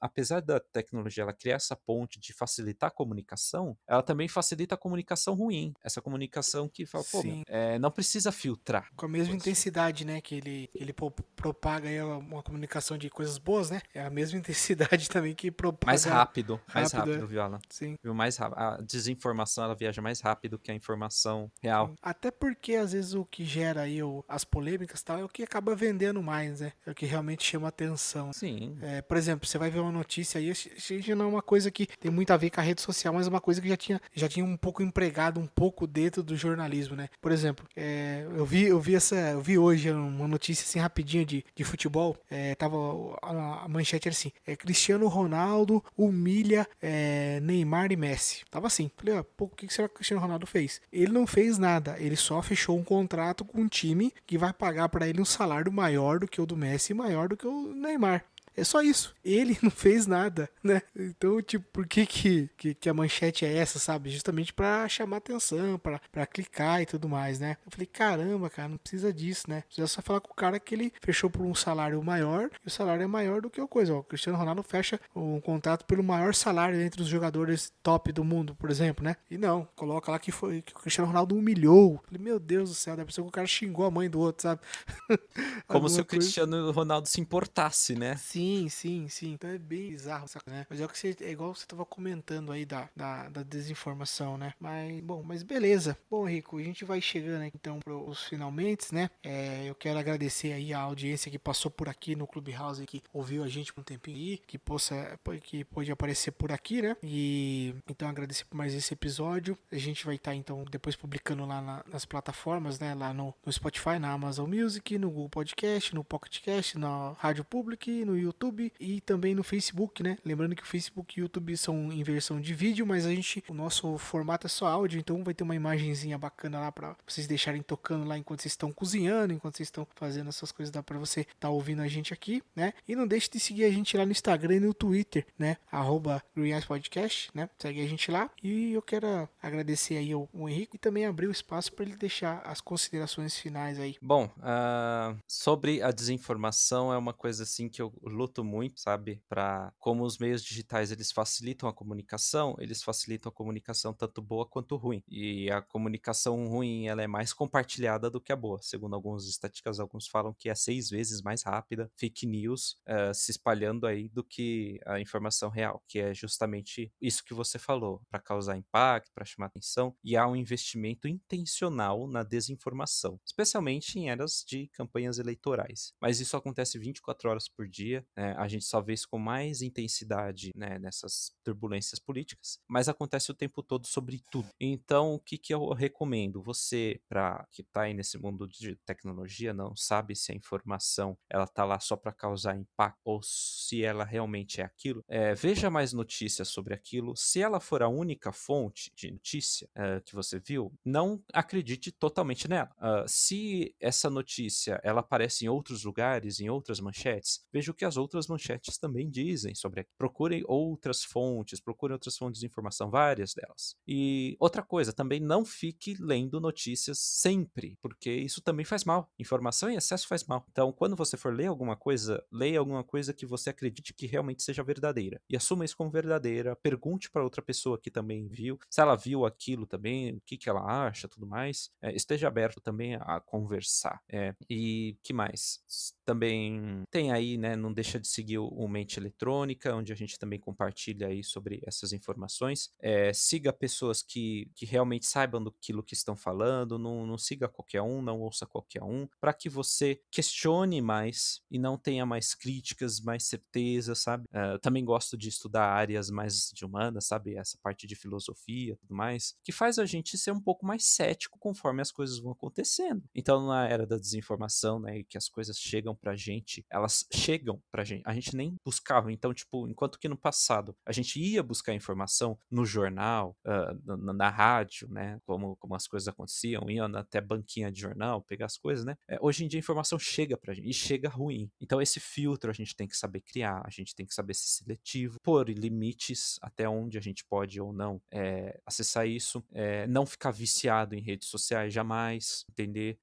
apesar da tecnologia ela criar essa ponte de facilitar a comunicação, ela também facilita a comunicação ruim. Essa comunicação que fala, não precisa filtrar. Com a mesma intensidade, né? Que ele propaga aí uma comunicação de coisas boas, né? É a mesma intensidade também que propaga... Mais rápido, viu, Alan? Sim. Viu, mais rápido. A desinformação, ela viaja mais rápido que a informação real. Até porque, às vezes, o que gera aí as polêmicas e tal é o que acaba vendendo mais, né? É o que realmente chama atenção. Sim. Por exemplo, você vai ver uma notícia aí, não é uma coisa que tem muito a ver com a rede social, mas é uma coisa que já tinha um pouco empregado um pouco dentro do jornalismo, né? Por exemplo, eu vi hoje uma notícia assim rapidinha de futebol, a manchete era assim, Cristiano Ronaldo humilha Neymar e Messi. Tava assim, falei, o que será que o Cristiano Ronaldo fez? Ele não fez nada, ele só fechou um contrato com um time que vai pagar pra ele um salário maior do que o do Messi e maior do que o Neymar. É só isso. Ele não fez nada, né? Então, tipo, por que a manchete é essa, sabe? Justamente pra chamar atenção, pra clicar e tudo mais, né? Eu falei, caramba, cara, não precisa disso, né? Precisa só falar com o cara que ele fechou por um salário maior, e o salário é maior do que a coisa. O Cristiano Ronaldo fecha um contrato pelo maior salário entre os jogadores top do mundo, por exemplo, né? E não, coloca lá que o Cristiano Ronaldo humilhou. Eu falei, meu Deus do céu, deve ser que o cara xingou a mãe do outro, sabe? Como se o Cristiano Ronaldo se importasse, né? Sim. Então é bem bizarro, saca, né? Mas é igual você tava comentando aí da desinformação, né? Mas beleza. Bom, Rico, a gente vai chegando aqui, então, pros finalmente, né? Eu quero agradecer aí a audiência que passou por aqui no Clubhouse, que ouviu a gente por um tempinho aí, que pôde aparecer por aqui, né? E então agradecer por mais esse episódio. A gente vai estar, então, depois publicando lá nas plataformas, né? Lá no Spotify, na Amazon Music, no Google Podcast, no Pocketcast, na Rádio Public, no YouTube e também no Facebook, né? Lembrando que o Facebook e o YouTube são em versão de vídeo, mas o nosso formato é só áudio, então vai ter uma imagenzinha bacana lá pra vocês deixarem tocando lá enquanto vocês estão cozinhando, enquanto vocês estão fazendo essas coisas, dá pra você tá ouvindo a gente aqui, né? E não deixe de seguir a gente lá no Instagram e no Twitter, né? @GreenEyesPodcast, né? Segue a gente lá. E eu quero agradecer aí o Henrique e também abrir o espaço pra ele deixar as considerações finais aí. Bom, sobre a desinformação é uma coisa assim que eu luto muito, sabe? Para como os meios digitais, eles facilitam a comunicação, tanto boa quanto ruim. E a comunicação ruim, ela é mais compartilhada do que a boa. Segundo algumas estatísticas, alguns falam que é 6 vezes mais rápida fake news se espalhando aí do que a informação real, que é justamente isso que você falou, para causar impacto, para chamar atenção. E há um investimento intencional na desinformação, especialmente em eras de campanhas eleitorais. Mas isso acontece 24 horas por dia. A gente só vê isso com mais intensidade, nessas turbulências políticas, mas acontece o tempo todo sobre tudo. Então, o que eu recomendo? Você, que está aí nesse mundo de tecnologia, não sabe se a informação está lá só para causar impacto ou se ela realmente é aquilo, veja mais notícias sobre aquilo. Se ela for a única fonte de notícia que você viu, não acredite totalmente nela. Se essa notícia ela aparece em outros lugares, em outras manchetes, veja o que as outras manchetes também dizem sobre aquilo. Procurem outras fontes de informação, várias delas. E outra coisa, também não fique lendo notícias sempre, porque isso também faz mal. Informação em excesso faz mal. Então, quando você for ler alguma coisa, leia alguma coisa que você acredite que realmente seja verdadeira. E assuma isso como verdadeira, pergunte para outra pessoa que também viu, se ela viu aquilo também, o que ela acha, tudo mais. Esteja aberto também a conversar. E que mais? Também tem aí, não deixa de seguir o Mente Eletrônica, onde a gente também compartilha aí sobre essas informações. Siga pessoas que realmente saibam daquilo que estão falando, não siga qualquer um, não ouça qualquer um, para que você questione mais e não tenha mais críticas, mais certeza, sabe? Eu também gosto de estudar áreas mais de humanas, sabe? Essa parte de filosofia e tudo mais, que faz a gente ser um pouco mais cético conforme as coisas vão acontecendo. Então, na era da desinformação, que as coisas chegam pra gente, elas chegam pra gente, a gente nem buscava. Então, enquanto que no passado a gente ia buscar informação no jornal, na rádio, como as coisas aconteciam, ia até banquinha de jornal, pegar as coisas, hoje em dia a informação chega pra gente, e chega ruim. Então, esse filtro a gente tem que saber criar, a gente tem que saber ser seletivo, pôr limites até onde a gente pode ou não acessar isso, não ficar viciado em redes sociais jamais, entender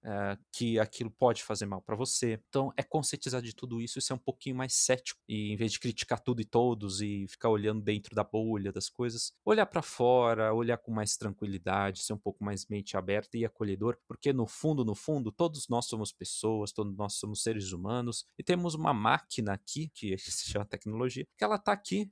que aquilo pode fazer mal pra você. Então, é conscientizar de tudo isso e ser um pouquinho mais cético. E em vez de criticar tudo e todos e ficar olhando dentro da bolha das coisas, olhar pra fora, olhar com mais tranquilidade, ser um pouco mais mente aberta e acolhedor, porque no fundo, todos nós somos pessoas, todos nós somos seres humanos e temos uma máquina aqui, que se chama tecnologia, que ela tá aqui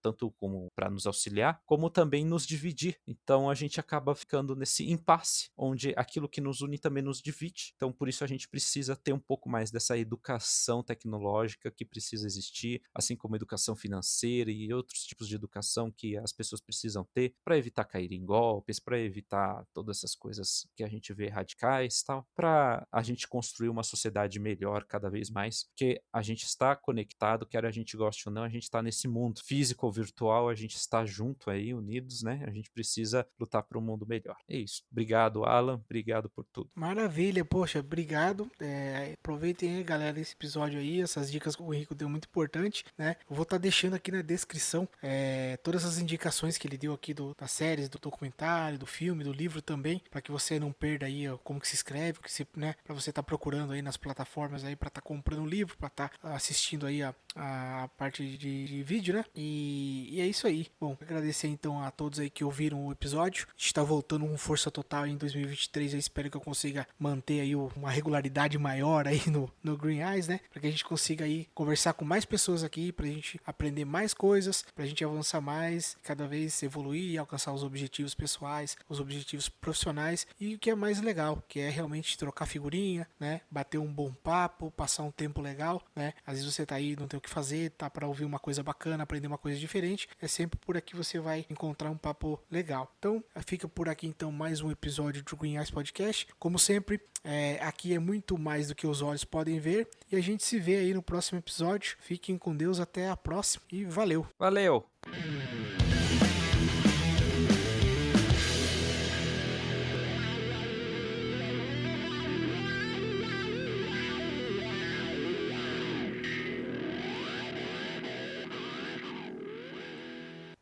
tanto como pra nos auxiliar, como também nos dividir. Então, a gente acaba ficando nesse impasse, onde aquilo que nos une também nos divide. Então, por isso a gente precisa ter um pouco mais dessa educação tecnológica que precisa existir, assim como educação financeira e outros tipos de educação que as pessoas precisam ter para evitar cair em golpes, para evitar todas essas coisas que a gente vê radicais e tal, para a gente construir uma sociedade melhor cada vez mais, porque a gente está conectado, quer a gente goste ou não, a gente está nesse mundo físico ou virtual, a gente está junto aí, unidos, A gente precisa lutar para um mundo melhor. É isso. Obrigado, Alan. Obrigado por tudo. Maravilha, poxa, obrigado. Aproveitem aí, galera, esse episódio aí, essas dicas que o Rico deu muito importante, Eu vou estar deixando aqui na descrição todas as indicações que ele deu aqui das séries, do documentário, do filme, do livro também, para que você não perda aí como que se escreve, para você estar procurando aí nas plataformas aí, para estar comprando o livro, para estar assistindo aí a parte de vídeo, E é isso aí. Bom, agradecer então a todos aí que ouviram o episódio. A gente está voltando com força total em 2023, eu espero que eu consiga manter aí uma regularidade maior aí no Green Eyes, para que a gente consiga aí conversar com mais pessoas aqui, para a gente aprender mais coisas, para a gente avançar mais, cada vez evoluir e alcançar os objetivos pessoais, os objetivos profissionais, e o que é mais legal, que é realmente trocar figurinha, bater um bom papo, passar um tempo legal, às vezes você tá aí, não tem o que fazer, tá para ouvir uma coisa bacana, aprender uma coisa diferente, é sempre por aqui você vai encontrar um papo legal. Então, fica por aqui então mais um episódio do Green Eyes Podcast, como sempre, aqui é muito mais do que os olhos podem ver, e a gente se vê aí no próximo episódio. Fiquem com Deus, até a próxima e valeu!